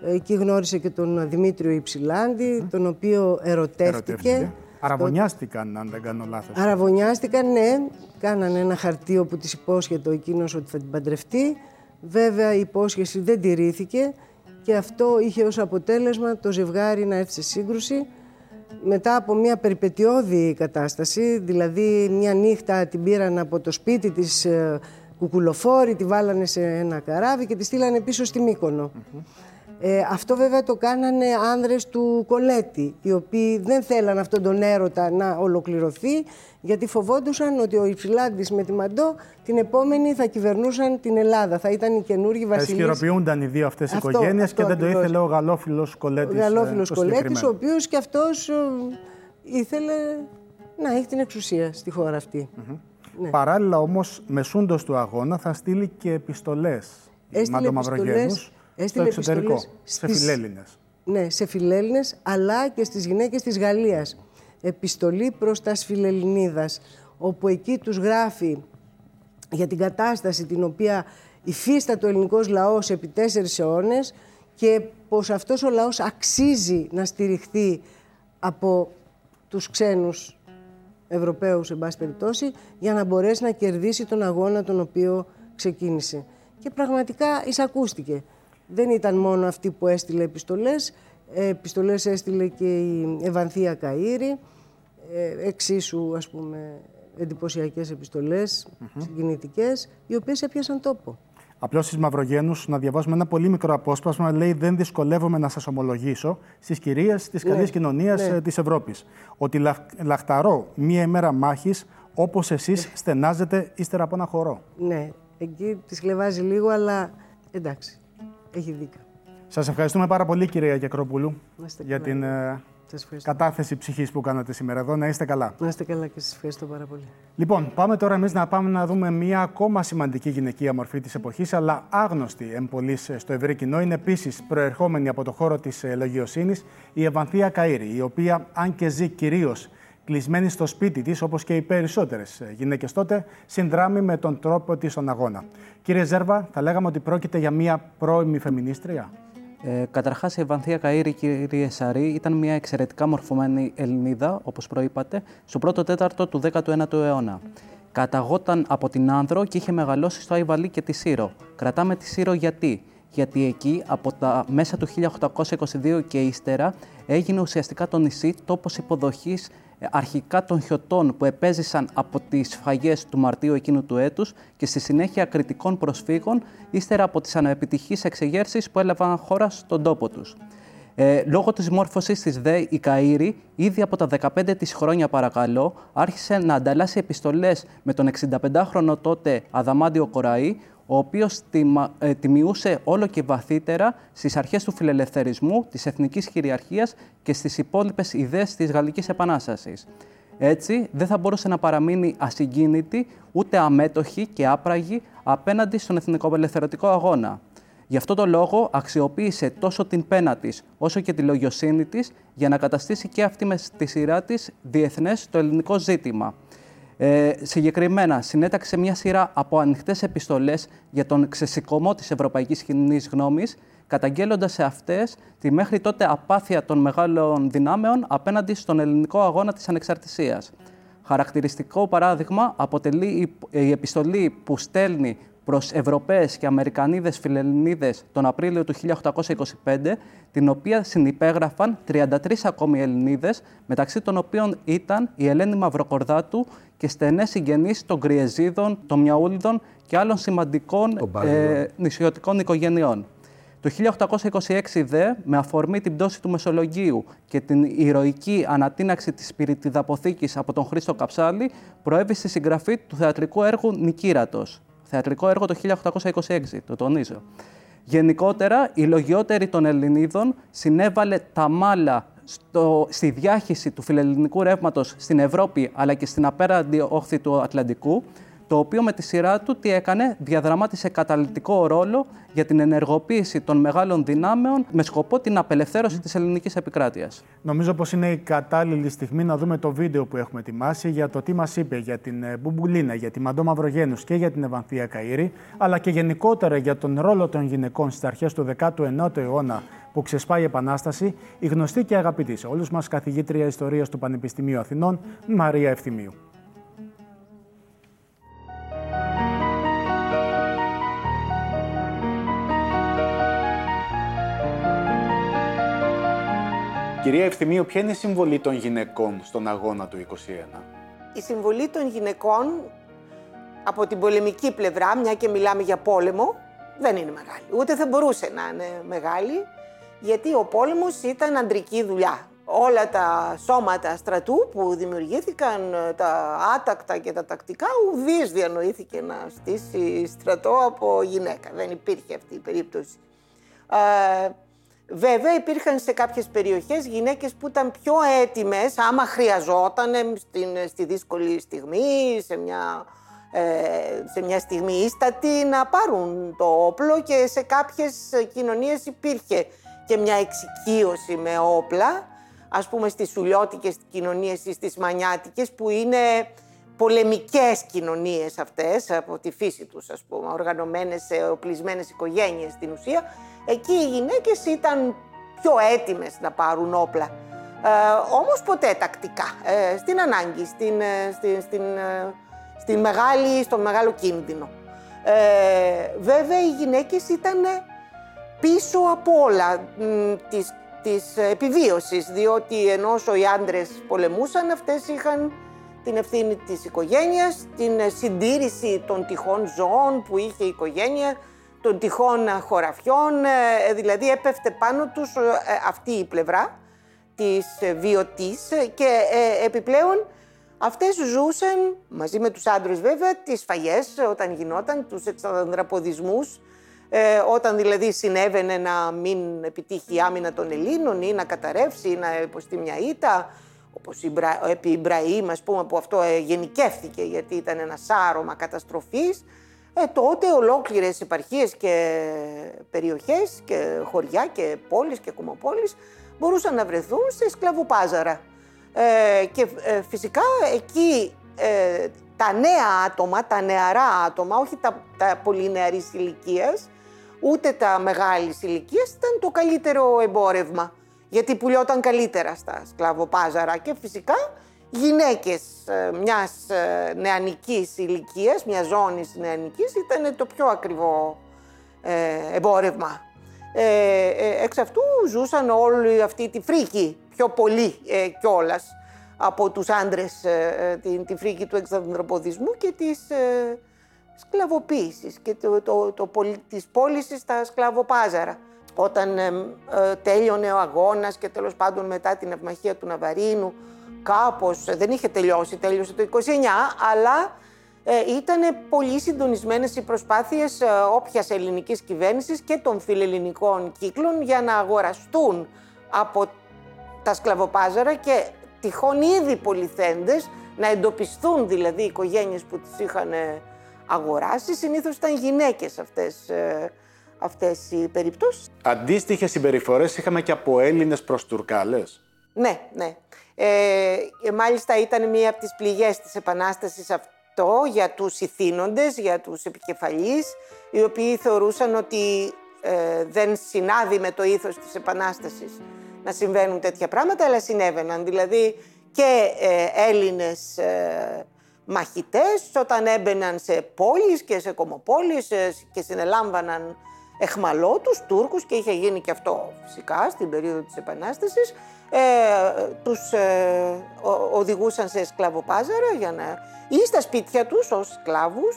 εκεί γνώρισε και τον Δημήτριο Υψηλάντη, τον οποίο ερωτεύτηκε. Αραβωνιάστηκαν, αν δεν κάνω λάθος. Αραβωνιάστηκαν, ναι. Κάνανε ένα χαρτί όπου της υπόσχεται εκείνος ότι θα την παντρευτεί. Βέβαια η υπόσχεση δεν τηρήθηκε. Και αυτό είχε ως αποτέλεσμα το ζευγάρι να έρθει σε σύγκρουση. Μετά από μια περιπετειώδη κατάσταση, δηλαδή μια νύχτα την πήραν από το σπίτι της κουκουλοφόρη, τη βάλανε σε ένα καράβι και τη στείλανε πίσω στη Μύκονο. Αυτό βέβαια το κάνανε άνδρες του Κολέτη, οι οποίοι δεν θέλαν αυτόν τον έρωτα να ολοκληρωθεί, γιατί φοβόντουσαν ότι ο Υψηλάντης με τη Μαντώ την επόμενη θα κυβερνούσαν την Ελλάδα. Θα ήταν οι καινούργοι βασιλείς. Ισχυροποιούνταν οι δύο αυτές οικογένειες και δεν το ήθελε ο γαλόφιλος Κολέτης. Ο γαλόφιλος Κολέτης, ο οποίος και αυτός ήθελε να έχει την εξουσία στη χώρα αυτή. Ναι. Παράλληλα όμως, μεσούντος του αγώνα θα στείλει και επιστολές η Μαντώ Μαυρογένους. Έστειλε στο εξωτερικό, σε φιλέλληνες. Ναι, σε φιλέλληνες, αλλά και στις γυναίκες της Γαλλίας. Επιστολή προς τα Σφιλελληνίδας, όπου εκεί τους γράφει για την κατάσταση την οποία υφίσταται ο ελληνικός λαός επί 4 αιώνες και πως αυτός ο λαός αξίζει να στηριχθεί από τους ξένους Ευρωπαίους, εν πάση περιπτώσει, για να μπορέσει να κερδίσει τον αγώνα τον οποίο ξεκίνησε. Και πραγματικά εισακούστηκε. Δεν ήταν μόνο αυτή που έστειλε επιστολές. Επιστολές έστειλε και η Ευανθία Καΐρη. Εξίσου, ας πούμε, εντυπωσιακές επιστολές, συγκινητικές, οι οποίες έπιασαν τόπο. Απλώς στις Μαυρογένους, να διαβάσουμε ένα πολύ μικρό απόσπασμα, λέει: «Δεν δυσκολεύομαι να σας ομολογήσω, στις κυρίες της καλής κοινωνίας της Ευρώπης, ότι λαχταρώ μία ημέρα μάχης, όπως εσείς στενάζετε ύστερα από ένα χορό». Ναι, εκεί τη χλεβάζει λίγο, αλλά εντάξει. Έχει δίκιο. Σας ευχαριστούμε πάρα πολύ, κυρία Κεκροπούλου, για την κατάθεση ψυχής που κάνατε σήμερα εδώ. Να είστε καλά. Να είστε καλά και σας ευχαριστώ πάρα πολύ. Λοιπόν, πάμε τώρα εμείς να δούμε μία ακόμα σημαντική γυναικεία μορφή της εποχής, αλλά άγνωστη εμπολής στο ευρύ κοινό. Είναι επίσης προερχόμενη από το χώρο της λογιοσύνης η Ευανθία Καΐρη, η οποία, αν και ζει κυρίως κλεισμένη στο σπίτι της, όπως και οι περισσότερες γυναίκες τότε, συνδράμει με τον τρόπο της στον αγώνα. Κύριε Ζέρβα, θα λέγαμε ότι πρόκειται για μία πρώιμη φεμινίστρια. Καταρχάς, η Ευανθία Καΐρη, κύριε Σαρή, ήταν μια εξαιρετικά μορφωμένη Ελληνίδα, όπως προείπατε, στο πρώτο τέταρτο του 19ου αιώνα. Καταγόταν από την Άνδρο και είχε μεγαλώσει στο Αϊβαλί και τη Σύρο. Κρατάμε τη Σύρο γιατί? Γιατί εκεί, από τα μέσα του 1822 και ύστερα, έγινε ουσιαστικά το νησί τόπος υποδοχής αρχικά των Χιωτών που επέζησαν από τις σφαγές του Μαρτίου εκείνου του έτους και στη συνέχεια κριτικών προσφύγων, ύστερα από τις αναεπιτυχείς εξεγέρσεις που έλαβαν χώρα στον τόπο τους. Λόγω της μόρφωσης της ΔΕ, η Καΐρη, ήδη από τα 15 της χρόνια παρακαλώ, άρχισε να ανταλλάσσει επιστολές με τον 65χρονο τότε Αδαμάντιο Κοραή, ο οποίος τιμιούσε όλο και βαθύτερα στις αρχές του φιλελευθερισμού, της εθνικής κυριαρχίας και στις υπόλοιπες ιδέες της Γαλλικής Επανάστασης. Έτσι, δεν θα μπορούσε να παραμείνει ασυγκίνητη, ούτε αμέτωχη και άπραγη απέναντι στον εθνικοελευθερωτικό αγώνα. Γι' αυτό το λόγο αξιοποίησε τόσο την πένα της, όσο και τη λογιοσύνη της, για να καταστήσει και αυτή με τη σειρά της διεθνές το ελληνικό ζήτημα. Συγκεκριμένα, συνέταξε μια σειρά από ανοιχτές επιστολές για τον ξεσηκωμό της ευρωπαϊκής κοινής γνώμης, καταγγέλλοντας σε αυτές τη μέχρι τότε απάθεια των μεγάλων δυνάμεων απέναντι στον ελληνικό αγώνα της ανεξαρτησίας. Χαρακτηριστικό παράδειγμα αποτελεί η επιστολή που στέλνει προς Ευρωπαίες και Αμερικανίδες φιλελληνίδες τον Απρίλιο του 1825, την οποία συνυπέγραφαν 33 ακόμη Ελληνίδες, μεταξύ των οποίων ήταν η Ελένη Μαυροκορδάτου και στενές συγγενείς των Κριεζίδων, των Μιαούλιδων και άλλων σημαντικών νησιωτικών οικογενειών. Το 1826 δε, με αφορμή την πτώση του Μεσολογγίου και την ηρωική ανατείναξη της Πυρητιδαποθήκης από τον Χρήστο Καψάλη, προέβη στη συγγραφή του θεατρικού έργου Νικήρατος. Θεατρικό έργο το 1826, το τονίζω. Γενικότερα, η λογιότερη των Ελληνίδων συνέβαλε τα μάλα στη διάχυση του φιλελληνικού ρεύματος στην Ευρώπη αλλά και στην απέραντη όχθη του Ατλαντικού, το οποίο με τη σειρά του τι έκανε? Διαδραμάτισε καταλυτικό ρόλο για την ενεργοποίηση των μεγάλων δυνάμεων με σκοπό την απελευθέρωση της ελληνικής επικράτειας. Νομίζω πως είναι η κατάλληλη στιγμή να δούμε το βίντεο που έχουμε ετοιμάσει για το τι μας είπε για την Μπουμπουλίνα, για τη Μαντώ Μαυρογένους και για την Ευανθία Καΐρη, αλλά και γενικότερα για τον ρόλο των γυναικών στις αρχές του 19ου αιώνα που ξεσπάει η Επανάσταση, η γνωστή και αγαπητή σε όλους μας καθηγήτρια Ιστορίας του Πανεπιστημίου Αθηνών, Μαρία Ευθυμίου. Κυρία Ευθυμίου, ποια είναι η συμβολή των γυναικών στον αγώνα του 1921? Η συμβολή των γυναικών από την πολεμική πλευρά, μια και μιλάμε για πόλεμο, δεν είναι μεγάλη. Ούτε θα μπορούσε να είναι μεγάλη, γιατί ο πόλεμος ήταν αντρική δουλειά. Όλα τα σώματα στρατού που δημιουργήθηκαν, τα άτακτα και τα τακτικά, ουδής διανοήθηκε να στήσει στρατό από γυναίκα. Δεν υπήρχε αυτή η περίπτωση. Βέβαια, υπήρχαν σε κάποιες περιοχές γυναίκες που ήταν πιο έτοιμες, άμα χρειαζόταν στη δύσκολη στιγμή, σε μια στιγμή ίστατη, να πάρουν το όπλο, και σε κάποιες κοινωνίες υπήρχε και μια εξοικείωση με όπλα, ας πούμε στις σουλιώτικες κοινωνίες ή στις μανιάτικες, που είναι πολεμικές κοινωνίες αυτές, από τη φύση τους, ας πούμε, οργανωμένες σε οπλισμένες οικογένειες στην ουσία. Εκεί οι γυναίκες ήταν πιο έτοιμες να πάρουν όπλα, όμως ποτέ τακτικά, στην ανάγκη, στον μεγάλο κίνδυνο. Βέβαια, οι γυναίκες ήταν πίσω από όλα της επιβίωσης, διότι ενώ οι άντρες πολεμούσαν, αυτές είχαν την ευθύνη της οικογένειας, την συντήρηση των τυχών ζώων που είχε η οικογένεια, των τυχών χωραφιών, δηλαδή έπεφτε πάνω τους αυτή η πλευρά της βιωτής, και επιπλέον αυτές ζούσαν, μαζί με τους άντρες βέβαια, τις σφαγές όταν γινόταν, τους εξανδραποδισμούς, όταν δηλαδή συνέβαινε να μην επιτύχει η άμυνα των Ελλήνων ή να καταρρεύσει ή να υποστεί μια ήττα, όπως επί Ιμπραήμ, ας πούμε, που αυτό γενικεύθηκε γιατί ήταν ένα σάρωμα καταστροφής, τότε ολόκληρες επαρχίες και περιοχές και χωριά και πόλεις και κομμοπόλεις μπορούσαν να βρεθούν σε σκλαβοπάζαρα. Φυσικά εκεί τα νέα άτομα, τα νεαρά άτομα, όχι τα πολύ νεαρής ηλικίας, ούτε τα μεγάλης ηλικίας, ήταν το καλύτερο εμπόρευμα, γιατί πουλιόταν καλύτερα στα σκλαβοπάζαρα. Και φυσικά γυναίκες μιας νεανικής ηλικίας, μιας ζώνης νεανικής, ήταν το πιο ακριβό εμπόρευμα. Εξ αυτού ζούσαν όλη αυτή τη φρίκη, πιο πολύ κιόλας, από τους άντρες, τη φρίκη του εξανθρωποδισμού και της σκλαβοποίησης και της πώλησης στα σκλαβοπάζαρα. Όταν τέλειωνε ο αγώνας και τέλος πάντων μετά την ευμαχία του Ναβαρίνου, κάπως δεν είχε τελειώσει, τέλειωσε το 29, αλλά ήταν πολύ συντονισμένες οι προσπάθειες όποιας ελληνικής κυβέρνησης και των φιλελληνικών κύκλων για να αγοραστούν από τα σκλαβοπάζαρα και τυχόν ήδη πολυθέντες, να εντοπιστούν δηλαδή οι οικογένειες που τις είχαν αγοράσει. Συνήθως ήταν γυναίκες αυτές οι περιπτώσεις. Αντίστοιχες συμπεριφορές είχαμε και από Έλληνες προς Τουρκάλες. Ναι. Μάλιστα ήταν μία από τις πληγές της Επανάστασης αυτό για τους ηθήνοντες, για τους επικεφαλείς, οι οποίοι θεωρούσαν ότι δεν συνάδει με το ήθος της Επανάστασης να συμβαίνουν τέτοια πράγματα, αλλά συνέβαιναν. Δηλαδή και Έλληνες μαχητές όταν έμπαιναν σε πόλεις και σε κομμοπόλεις και συνελάμβαναν εχμαλώτους Τούρκους, και είχε γίνει και αυτό φυσικά στην περίοδο της Επανάστασης, τους οδηγούσαν σε σκλαβοπάζαρα ή στα σπίτια τους ως σκλάβους,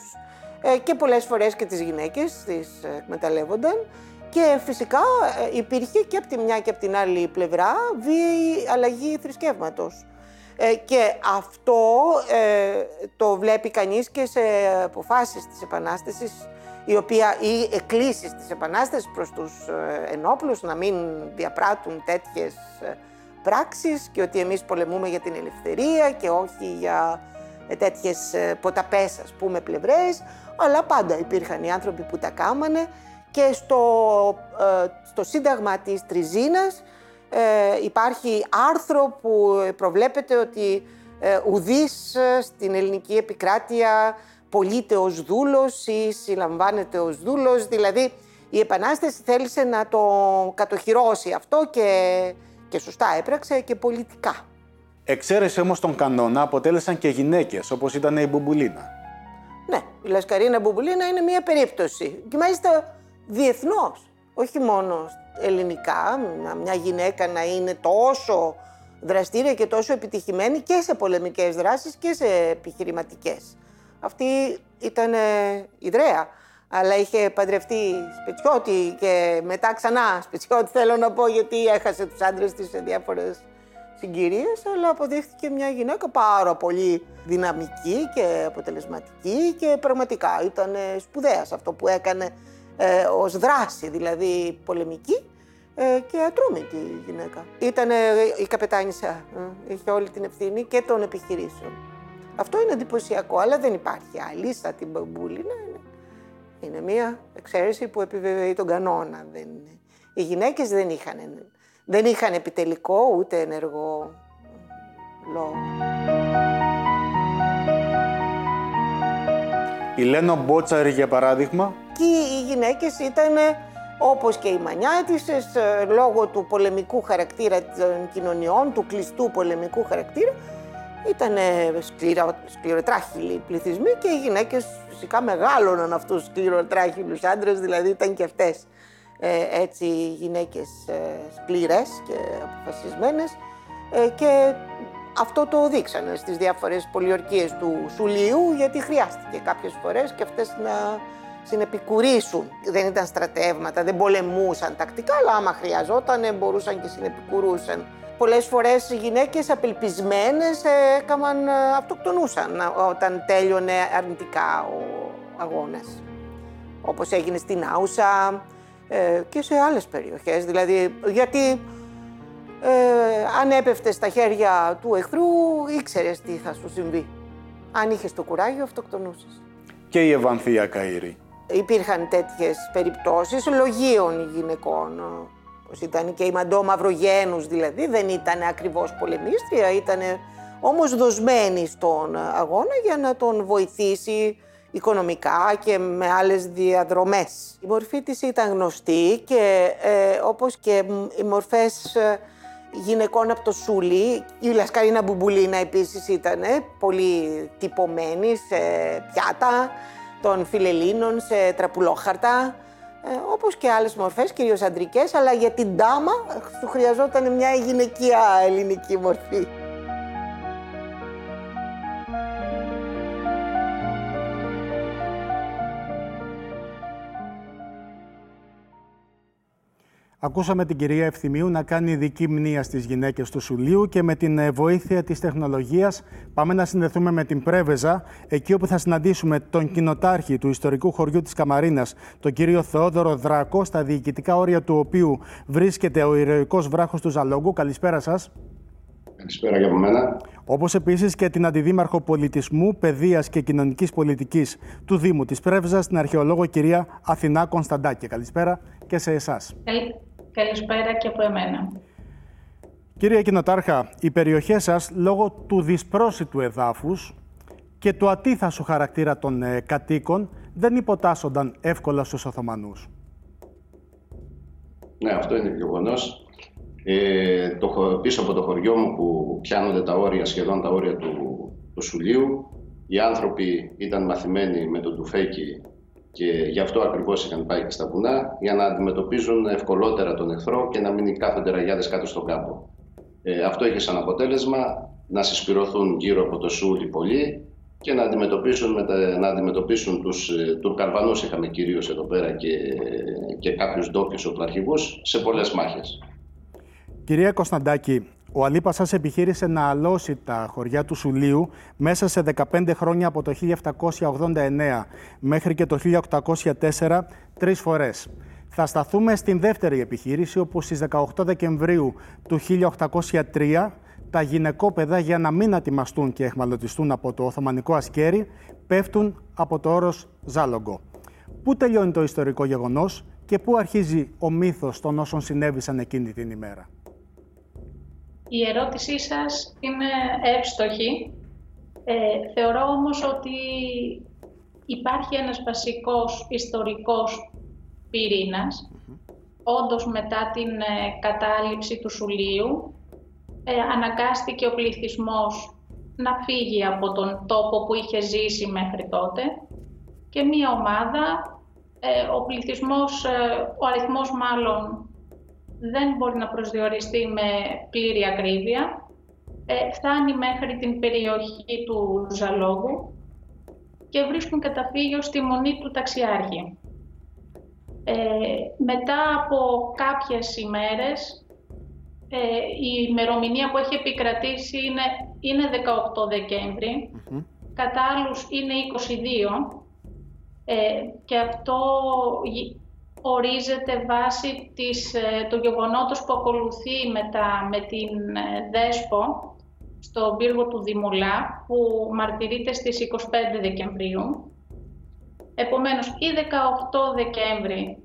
και πολλές φορές και τις γυναίκες τις εκμεταλλεύονταν. Και φυσικά υπήρχε και από τη μια και από την άλλη πλευρά βίαιη αλλαγή θρησκεύματος. Και αυτό το βλέπει κανείς και σε αποφάσεις της Επανάστασης, ή εκκλήσεις της Επανάστασης προς τους ενόπλους να μην διαπράττουν τέτοιες πράξεις, και ότι εμείς πολεμούμε για την ελευθερία και όχι για τέτοιες ποταπές, ας πούμε, πλευρές. Αλλά πάντα υπήρχαν οι άνθρωποι που τα κάμανε. Και στο Σύνταγμα της Τριζίνας υπάρχει άρθρο που προβλέπεται ότι ουδής στην ελληνική επικράτεια πωλείται ως δούλος ή συλλαμβάνεται ως δούλος. Δηλαδή η Επανάσταση θέλησε να το κατοχυρώσει αυτό και σωστά έπραξε και πολιτικά. Εξαίρεση όμως τον κανόνα αποτέλεσαν και γυναίκες, όπως ήταν η Μπουμπουλίνα. Ναι, η Λασκαρίνα Μπουμπουλίνα είναι μία περίπτωση. Και μάλιστα διεθνώς, όχι μόνο ελληνικά, μια γυναίκα να είναι τόσο δραστήρια και τόσο επιτυχημένη και σε πολεμικές δράσεις και σε επιχειρηματικές. Αυτή ήταν ιδραία, αλλά είχε παντρευτεί Σπετσιώτη και μετά ξανά Σπετσιώτη, θέλω να πω, γιατί έχασε τους άντρες της σε διάφορες συγκυρίες, αλλά αποδείχθηκε μια γυναίκα πάρα πολύ δυναμική και αποτελεσματική, και πραγματικά ήταν σπουδαία αυτό που έκανε ως δράση, δηλαδή πολεμική και ατρόμητη η γυναίκα. Ήταν η καπετάνισσα, είχε όλη την ευθύνη και των επιχειρήσεων. Αυτό είναι εντυπωσιακό, αλλά δεν υπάρχει άλλη σαν την Μπουμπουλίνα. Είναι μία εξαίρεση που επιβεβαιεί τον κανόνα. Οι γυναίκες δεν είχαν επιτελικό ούτε ενεργό λόγο. Η Λένω Μπότσαρη, για παράδειγμα. Και οι γυναίκες ήταν, όπως και οι μανιάτισσες, λόγω του πολεμικού χαρακτήρα των κοινωνιών, του κλειστού πολεμικού χαρακτήρα, ήταν σκληροτράχυλοι πληθυσμοί, και οι γυναίκες φυσικά μεγάλωναν αυτούς τους σκληροτράχυλους άντρες, δηλαδή ήταν και αυτές έτσι γυναίκες σκληρές και αποφασισμένες, και αυτό το δείξανε στις διάφορες πολιορκίες του Σουλίου, γιατί χρειάστηκε κάποιες φορές και αυτές να συνεπικουρήσουν. Δεν ήταν στρατεύματα, δεν πολεμούσαν τακτικά, αλλά άμα χρειαζόταν μπορούσαν και συνεπικουρούσαν. Πολλές φορές οι γυναίκες απελπισμένες αυτοκτονούσαν όταν τέλειωνε αρνητικά ο αγώνας. όπως έγινε στην Άουσα και σε άλλες περιοχές. Δηλαδή, γιατί αν έπεφτες στα χέρια του εχθρού, ήξερες τι θα σου συμβεί. Αν είχες το κουράγιο, αυτοκτονούσες. Και η Ευανθία Καΐρη. Υπήρχαν τέτοιες περιπτώσεις λογίων γυναικών. Ήταν και η Μαντώ Μαυρογένους, δηλαδή, δεν ήταν ακριβώς πολεμίστρια, ήταν όμως δοσμένη στον αγώνα για να τον βοηθήσει οικονομικά και με άλλες διαδρομές. Η μορφή της ήταν γνωστή και όπως και οι μορφές γυναικών από το Σούλι, η Λασκαρίνα Μπουμπουλίνα επίσης ήταν πολύ τυπωμένη σε πιάτα των φιλελλήνων, σε τραπουλόχαρτα, όπως και άλλες μορφές, κυρίως αντρικές, αλλά για την ντάμα του χρειαζόταν μια γυναικεία ελληνική μορφή. Ακούσαμε την κυρία Ευθυμίου να κάνει ειδική μνήα στις γυναίκες του Σουλίου και με την βοήθεια της τεχνολογίας πάμε να συνδεθούμε με την Πρέβεζα, εκεί όπου θα συναντήσουμε τον κοινοτάρχη του ιστορικού χωριού της Καμαρίνας, τον κύριο Θεόδωρο Δράκο, στα διοικητικά όρια του οποίου βρίσκεται ο ηρωικός βράχος του Ζαλόγκου. Καλησπέρα σας. Καλησπέρα και από μένα. Όπως επίσης και την Αντιδήμαρχο Πολιτισμού, Παιδείας και Κοινωνικής Πολιτικής του Δήμου της Πρέβεζας, την αρχαιολόγο κυρία Αθηνά Κωνσταντάκη. Καλησπέρα και σε εσάς. Καλησπέρα και από εμένα. Κύριε Κοινοτάρχα, οι περιοχές σας, λόγω του δυσπρόσιτου εδάφους και του ατίθασου χαρακτήρα των κατοίκων, δεν υποτάσσονταν εύκολα στους Οθωμανούς. Ναι, αυτό είναι γεγονός. Πίσω από το χωριό μου που πιάνονται τα όρια, σχεδόν τα όρια του Σουλίου, οι άνθρωποι ήταν μαθημένοι με τον τουφέκι και γι' αυτό ακριβώς είχαν πάει και στα βουνά, για να αντιμετωπίζουν ευκολότερα τον εχθρό και να μην κάθονται ραγιάδες κάτω στον κάμπο. Αυτό είχε σαν αποτέλεσμα να συσπυρωθούν γύρω από το Σούλι πολλοί και να αντιμετωπίσουν, τους Τουρκαλβανούς, είχαμε κυρίως εδώ πέρα, και κάποιους ντόπιους οπλαρχηγούς σε πολλές μάχες. Κυρία Κωνσταντάκη, ο Αλίπασας επιχείρησε να αλώσει τα χωριά του Σουλίου μέσα σε 15 χρόνια, από το 1789 μέχρι και το 1804, 3 φορές. Θα σταθούμε στην δεύτερη επιχείρηση, όπου στις 18 Δεκεμβρίου του 1803 τα γυναικόπαιδα, για να μην ατιμαστούν και εχμαλωτιστούν από το Οθωμανικό ασκέρι, πέφτουν από το όρος Ζάλογκο. Πού τελειώνει το ιστορικό γεγονός και πού αρχίζει ο μύθος των όσων συνέβησαν εκείνη την ημέρα? Η ερώτησή σας είναι εύστοχη. Θεωρώ όμως ότι υπάρχει ένας βασικός ιστορικός πυρήνας. Όντως, μετά την κατάληψη του Σουλίου, αναγκάστηκε ο πληθυσμός να φύγει από τον τόπο που είχε ζήσει μέχρι τότε και μία ομάδα, ο αριθμός μάλλον δεν μπορεί να προσδιοριστεί με πλήρη ακρίβεια, φτάνει μέχρι την περιοχή του Ζαλόγκου και βρίσκουν καταφύγιο στη μονή του ταξιάρχη. Μετά από κάποιες ημέρες, η ημερομηνία που έχει επικρατήσει είναι 18 Δεκέμβρη, κατά άλλους είναι 22, και αυτό ορίζεται βάσει του γεγονότος που ακολουθεί μετά με την Δέσπο στον πύργο του Δημουλά, που μαρτυρείται στις 25 Δεκεμβρίου. Επομένως, ή 18 Δεκέμβρη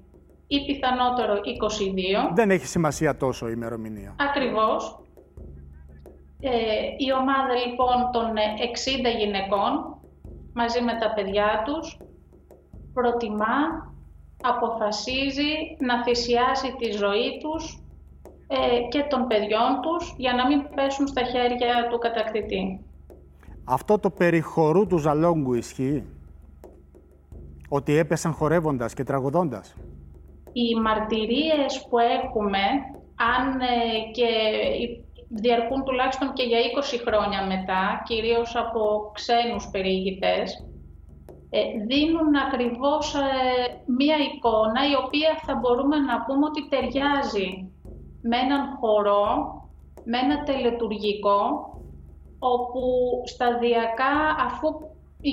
ή πιθανότερο 22. Δεν έχει σημασία τόσο η ημερομηνία. Ακριβώς. Η ομάδα λοιπόν των 60 γυναικών μαζί με τα παιδιά τους αποφασίζει να θυσιάσει τη ζωή τους και των παιδιών τους για να μην πέσουν στα χέρια του κατακτητή. Αυτό το περιχωρού του Ζαλόγκου ισχύει? Ότι έπεσαν χορεύοντας και τραγουδώντας? Οι μαρτυρίες που έχουμε, αν και διαρκούν τουλάχιστον και για 20 χρόνια μετά, κυρίως από ξένους περιηγητές, δίνουν ακριβώς μία εικόνα η οποία θα μπορούμε να πούμε ότι ταιριάζει με έναν χορό, με ένα τελετουργικό, όπου σταδιακά, αφού Οι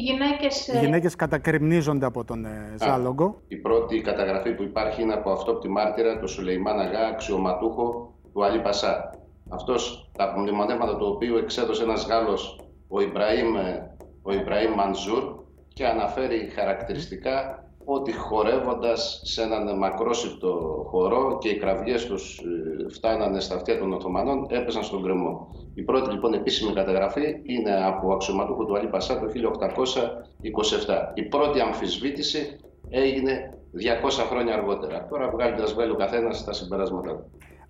γυναίκες κατακριμνίζονται από τον Ζάλογο. Η πρώτη καταγραφή που υπάρχει είναι από αυτόπτη μάρτυρα, τον Σουλεϊμάν Αγά, αξιωματούχο του Αλή Πασά. Αυτός, τα μνημονεύματα του οποίου εξέδωσε ένας Γάλλος, ο Ιμπραήμ Μανζούρ, και αναφέρει χαρακτηριστικά ότι χορεύοντας σε έναν μακρόσυπτο χορό και οι κραυγές τους φτάνανε στα αυτιά των Οθωμανών, έπεσαν στον κρεμό. Η πρώτη λοιπόν επίσημη καταγραφή είναι από αξιωματούχο του Αλή Πασά το 1827. Η πρώτη αμφισβήτηση έγινε 200 χρόνια αργότερα. Τώρα βγάλει ο καθένας τα συμπεράσματα του.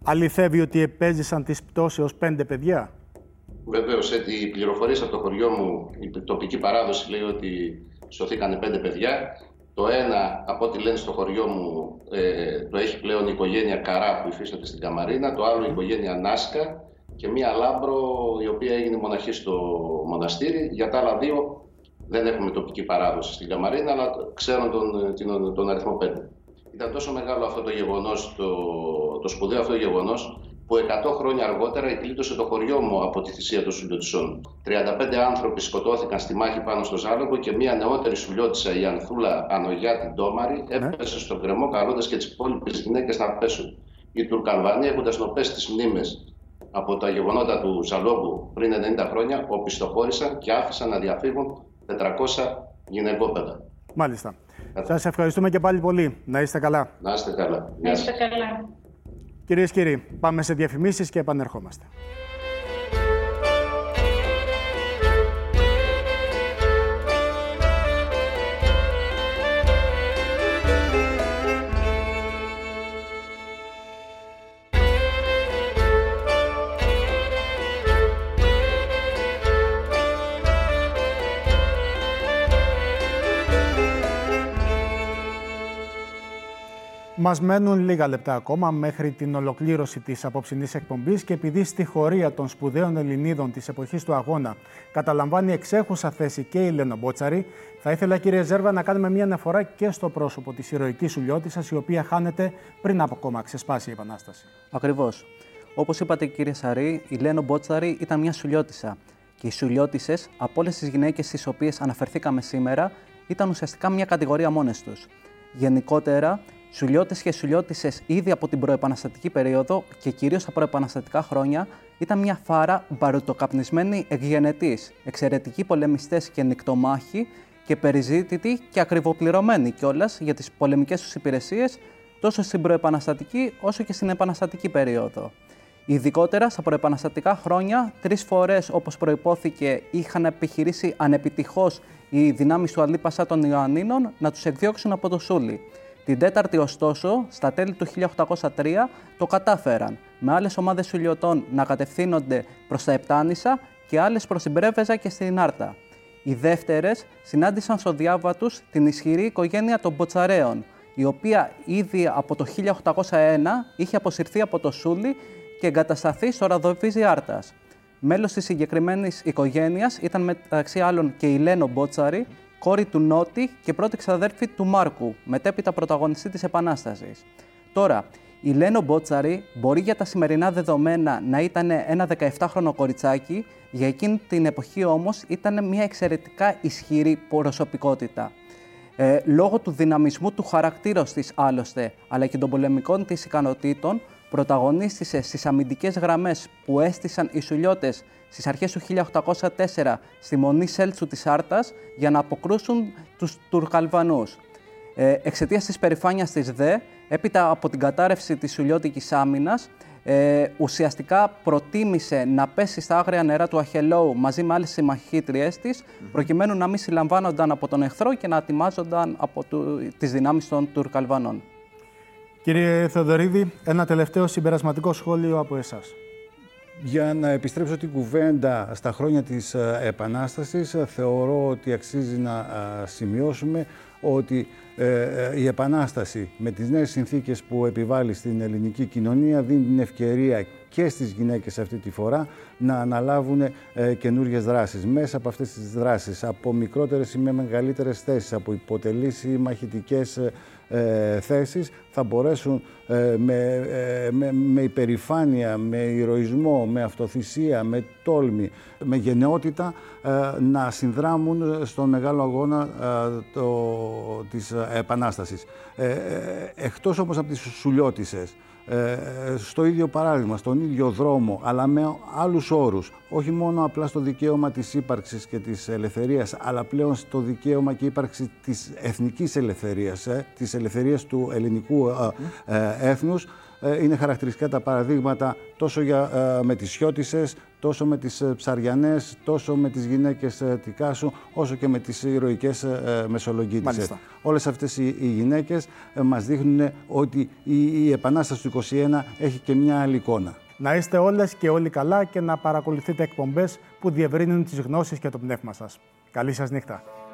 Αληθεύει ότι επέζησαν τις πτώσεως 5 παιδιά? Βεβαίως, έτσι, οι πληροφορίες από το χωριό μου, η τοπική παράδοση λέει ότι σωθήκανε 5 παιδιά. Το ένα, από ό,τι λένε στο χωριό μου, το έχει πλέον η οικογένεια Καρά που υφίσταται στην Καμαρίνα, το άλλο η οικογένεια Νάσκα και μία Λάμπρο η οποία έγινε μοναχή στο μοναστήρι. Για τα άλλα δύο δεν έχουμε τοπική παράδοση στην Καμαρίνα, αλλά ξέρουν τον αριθμό 5. Ήταν τόσο μεγάλο αυτό το γεγονός, το σπουδαίο αυτό γεγονός, που 100 χρόνια αργότερα εκλείτωσε το χωριό μου από τη θυσία των Σουλιωτισών. 35 άνθρωποι σκοτώθηκαν στη μάχη πάνω στο Ζάλογο και μια νεότερη Σουλιώτισσα, η Ανθούλα Ανογιάτη Ντόμαρη, έπεσε στον κρεμό, καλώντας και τις υπόλοιπες γυναίκες να πέσουν. Οι Τουρκαλβανοί, έχοντας νοπές τις μνήμες από τα γεγονότα του Ζαλόγου πριν 90 χρόνια, οπισθοχώρησαν και άφησαν να διαφύγουν 400 γυναικόπαιδα. Μάλιστα. Σας ευχαριστούμε και πάλι πολύ. Να είστε καλά. Να είστε καλά. Να είστε καλά. Κυρίες και κύριοι, πάμε σε διαφημίσεις και επανερχόμαστε. Μας μένουν λίγα λεπτά ακόμα μέχρι την ολοκλήρωση της απόψινής εκπομπής και επειδή στη χωρία των σπουδαίων Ελληνίδων της εποχής του αγώνα καταλαμβάνει εξέχουσα θέση και η Λένω Μπότσαρη, θα ήθελα, κύριε Ζέρβα, να κάνουμε μια αναφορά και στο πρόσωπο της ηρωικής Σουλιώτισσας, η οποία χάνεται πριν από ακόμα ξεσπάσει η Επανάσταση. Ακριβώς. Όπως είπατε, κύριε Σαρή, η Λένω Μπότσαρη ήταν μια Σουλιώτισσα. Και οι Σουλιώτισσες, από όλες τις γυναίκες στις οποίες αναφερθήκαμε σήμερα, ήταν ουσιαστικά μια κατηγορία μόνες τους. Γενικότερα, Σουλιώτες και Σουλιώτισσες ήδη από την προεπαναστατική περίοδο και κυρίως τα προεπαναστατικά χρόνια ήταν μια φάρα μπαρουτοκαπνισμένη εκγενετής, εξαιρετικοί πολεμιστές και νικτομάχοι και περιζήτητοι και ακριβοπληρωμένοι κιόλας για τις πολεμικές τους υπηρεσίες τόσο στην προεπαναστατική όσο και στην επαναστατική περίοδο. Ειδικότερα στα προεπαναστατικά χρόνια, 3 φορές όπως προϋπόθηκε είχαν επιχειρήσει ανεπιτυχώς οι δυνάμεις του Αλή Πασά των Ιωαννίνων να τους εκδιώξουν από το Σούλι. Την τέταρτη, ωστόσο, στα τέλη του 1803 το κατάφεραν, με άλλες ομάδες Σουλιωτών να κατευθύνονται προς τα Επτάνησα και άλλες προς την Πρέβεζα και στην Άρτα. Οι δεύτερες συνάντησαν στο διάβα τους την ισχυρή οικογένεια των Μποτσαρέων, η οποία ήδη από το 1801 είχε αποσυρθεί από το Σούλι και εγκατασταθεί στο Ραδοβίζι Άρτας. Μέλος της συγκεκριμένης οικογένειας ήταν μεταξύ άλλων και η Λένω Μπότσαρη, κόρη του Νότη και πρώτη ξαδέρφη του Μάρκου, μετέπειτα πρωταγωνιστή της Επανάστασης. Τώρα, η Λένω Μπότσαρη μπορεί για τα σημερινά δεδομένα να ήταν ένα 17χρονο κοριτσάκι, για εκείνη την εποχή όμως ήταν μια εξαιρετικά ισχυρή προσωπικότητα. Λόγω του δυναμισμού του χαρακτήρας της άλλωστε, αλλά και των πολεμικών της ικανοτήτων, πρωταγωνίστησε στις αμυντικές γραμμές που έστησαν οι Σουλιώτες στις αρχές του 1804 στη Μονή Σέλτσου της Άρτας για να αποκρούσουν τους Τουρκαλβανούς. Εξαιτίας της περηφάνειας της ΔΕ, έπειτα από την κατάρρευση της Σουλιώτικης άμυνας, ουσιαστικά προτίμησε να πέσει στα άγρια νερά του Αχελώου μαζί με άλλες συμμαχήτριές της, προκειμένου να μην συλλαμβάνονταν από τον εχθρό και να ατιμάζονταν από τις δυνάμεις των Τουρκαλβανών. Κύριε Θεοδωρίδη, ένα τελευταίο συμπερασματικό σχόλιο από εσάς. Για να επιστρέψω την κουβέντα στα χρόνια της Επανάστασης, θεωρώ ότι αξίζει να σημειώσουμε ότι η Επανάσταση με τις νέες συνθήκες που επιβάλλει στην ελληνική κοινωνία δίνει την ευκαιρία και στις γυναίκες αυτή τη φορά να αναλάβουν καινούριες δράσεις. Μέσα από αυτές τις δράσεις, από μικρότερες ή με μεγαλύτερες θέσεις, από υποτελείς ή μαχητικές θέσεις, θα μπορέσουν με υπερηφάνεια, με ηρωισμό, με αυτοθυσία, με τόλμη, με γενναιότητα να συνδράμουν στον μεγάλο αγώνα της Επανάστασης. Εκτός όμως από τις Σουλιώτισσες, στο ίδιο παράδειγμα, στον ίδιο δρόμο, αλλά με άλλους όρους, όχι μόνο απλά στο δικαίωμα της ύπαρξης και της ελευθερίας, αλλά πλέον στο δικαίωμα και ύπαρξη της εθνικής ελευθερίας, της ελευθερίας του ελληνικού έθνους. Είναι χαρακτηριστικά τα παραδείγματα τόσο με τις Σιώτισσες, τόσο με τις Ψαριανές, τόσο με τις γυναίκες Τικάσου, όσο και με τις ηρωικές Μεσολογγίτισσες. Όλες αυτές οι γυναίκες μας δείχνουν ότι η Επανάσταση του 21 έχει και μια άλλη εικόνα. Να είστε όλες και όλοι καλά και να παρακολουθείτε εκπομπές που διευρύνουν τις γνώσεις και το πνεύμα σας. Καλή σας νύχτα.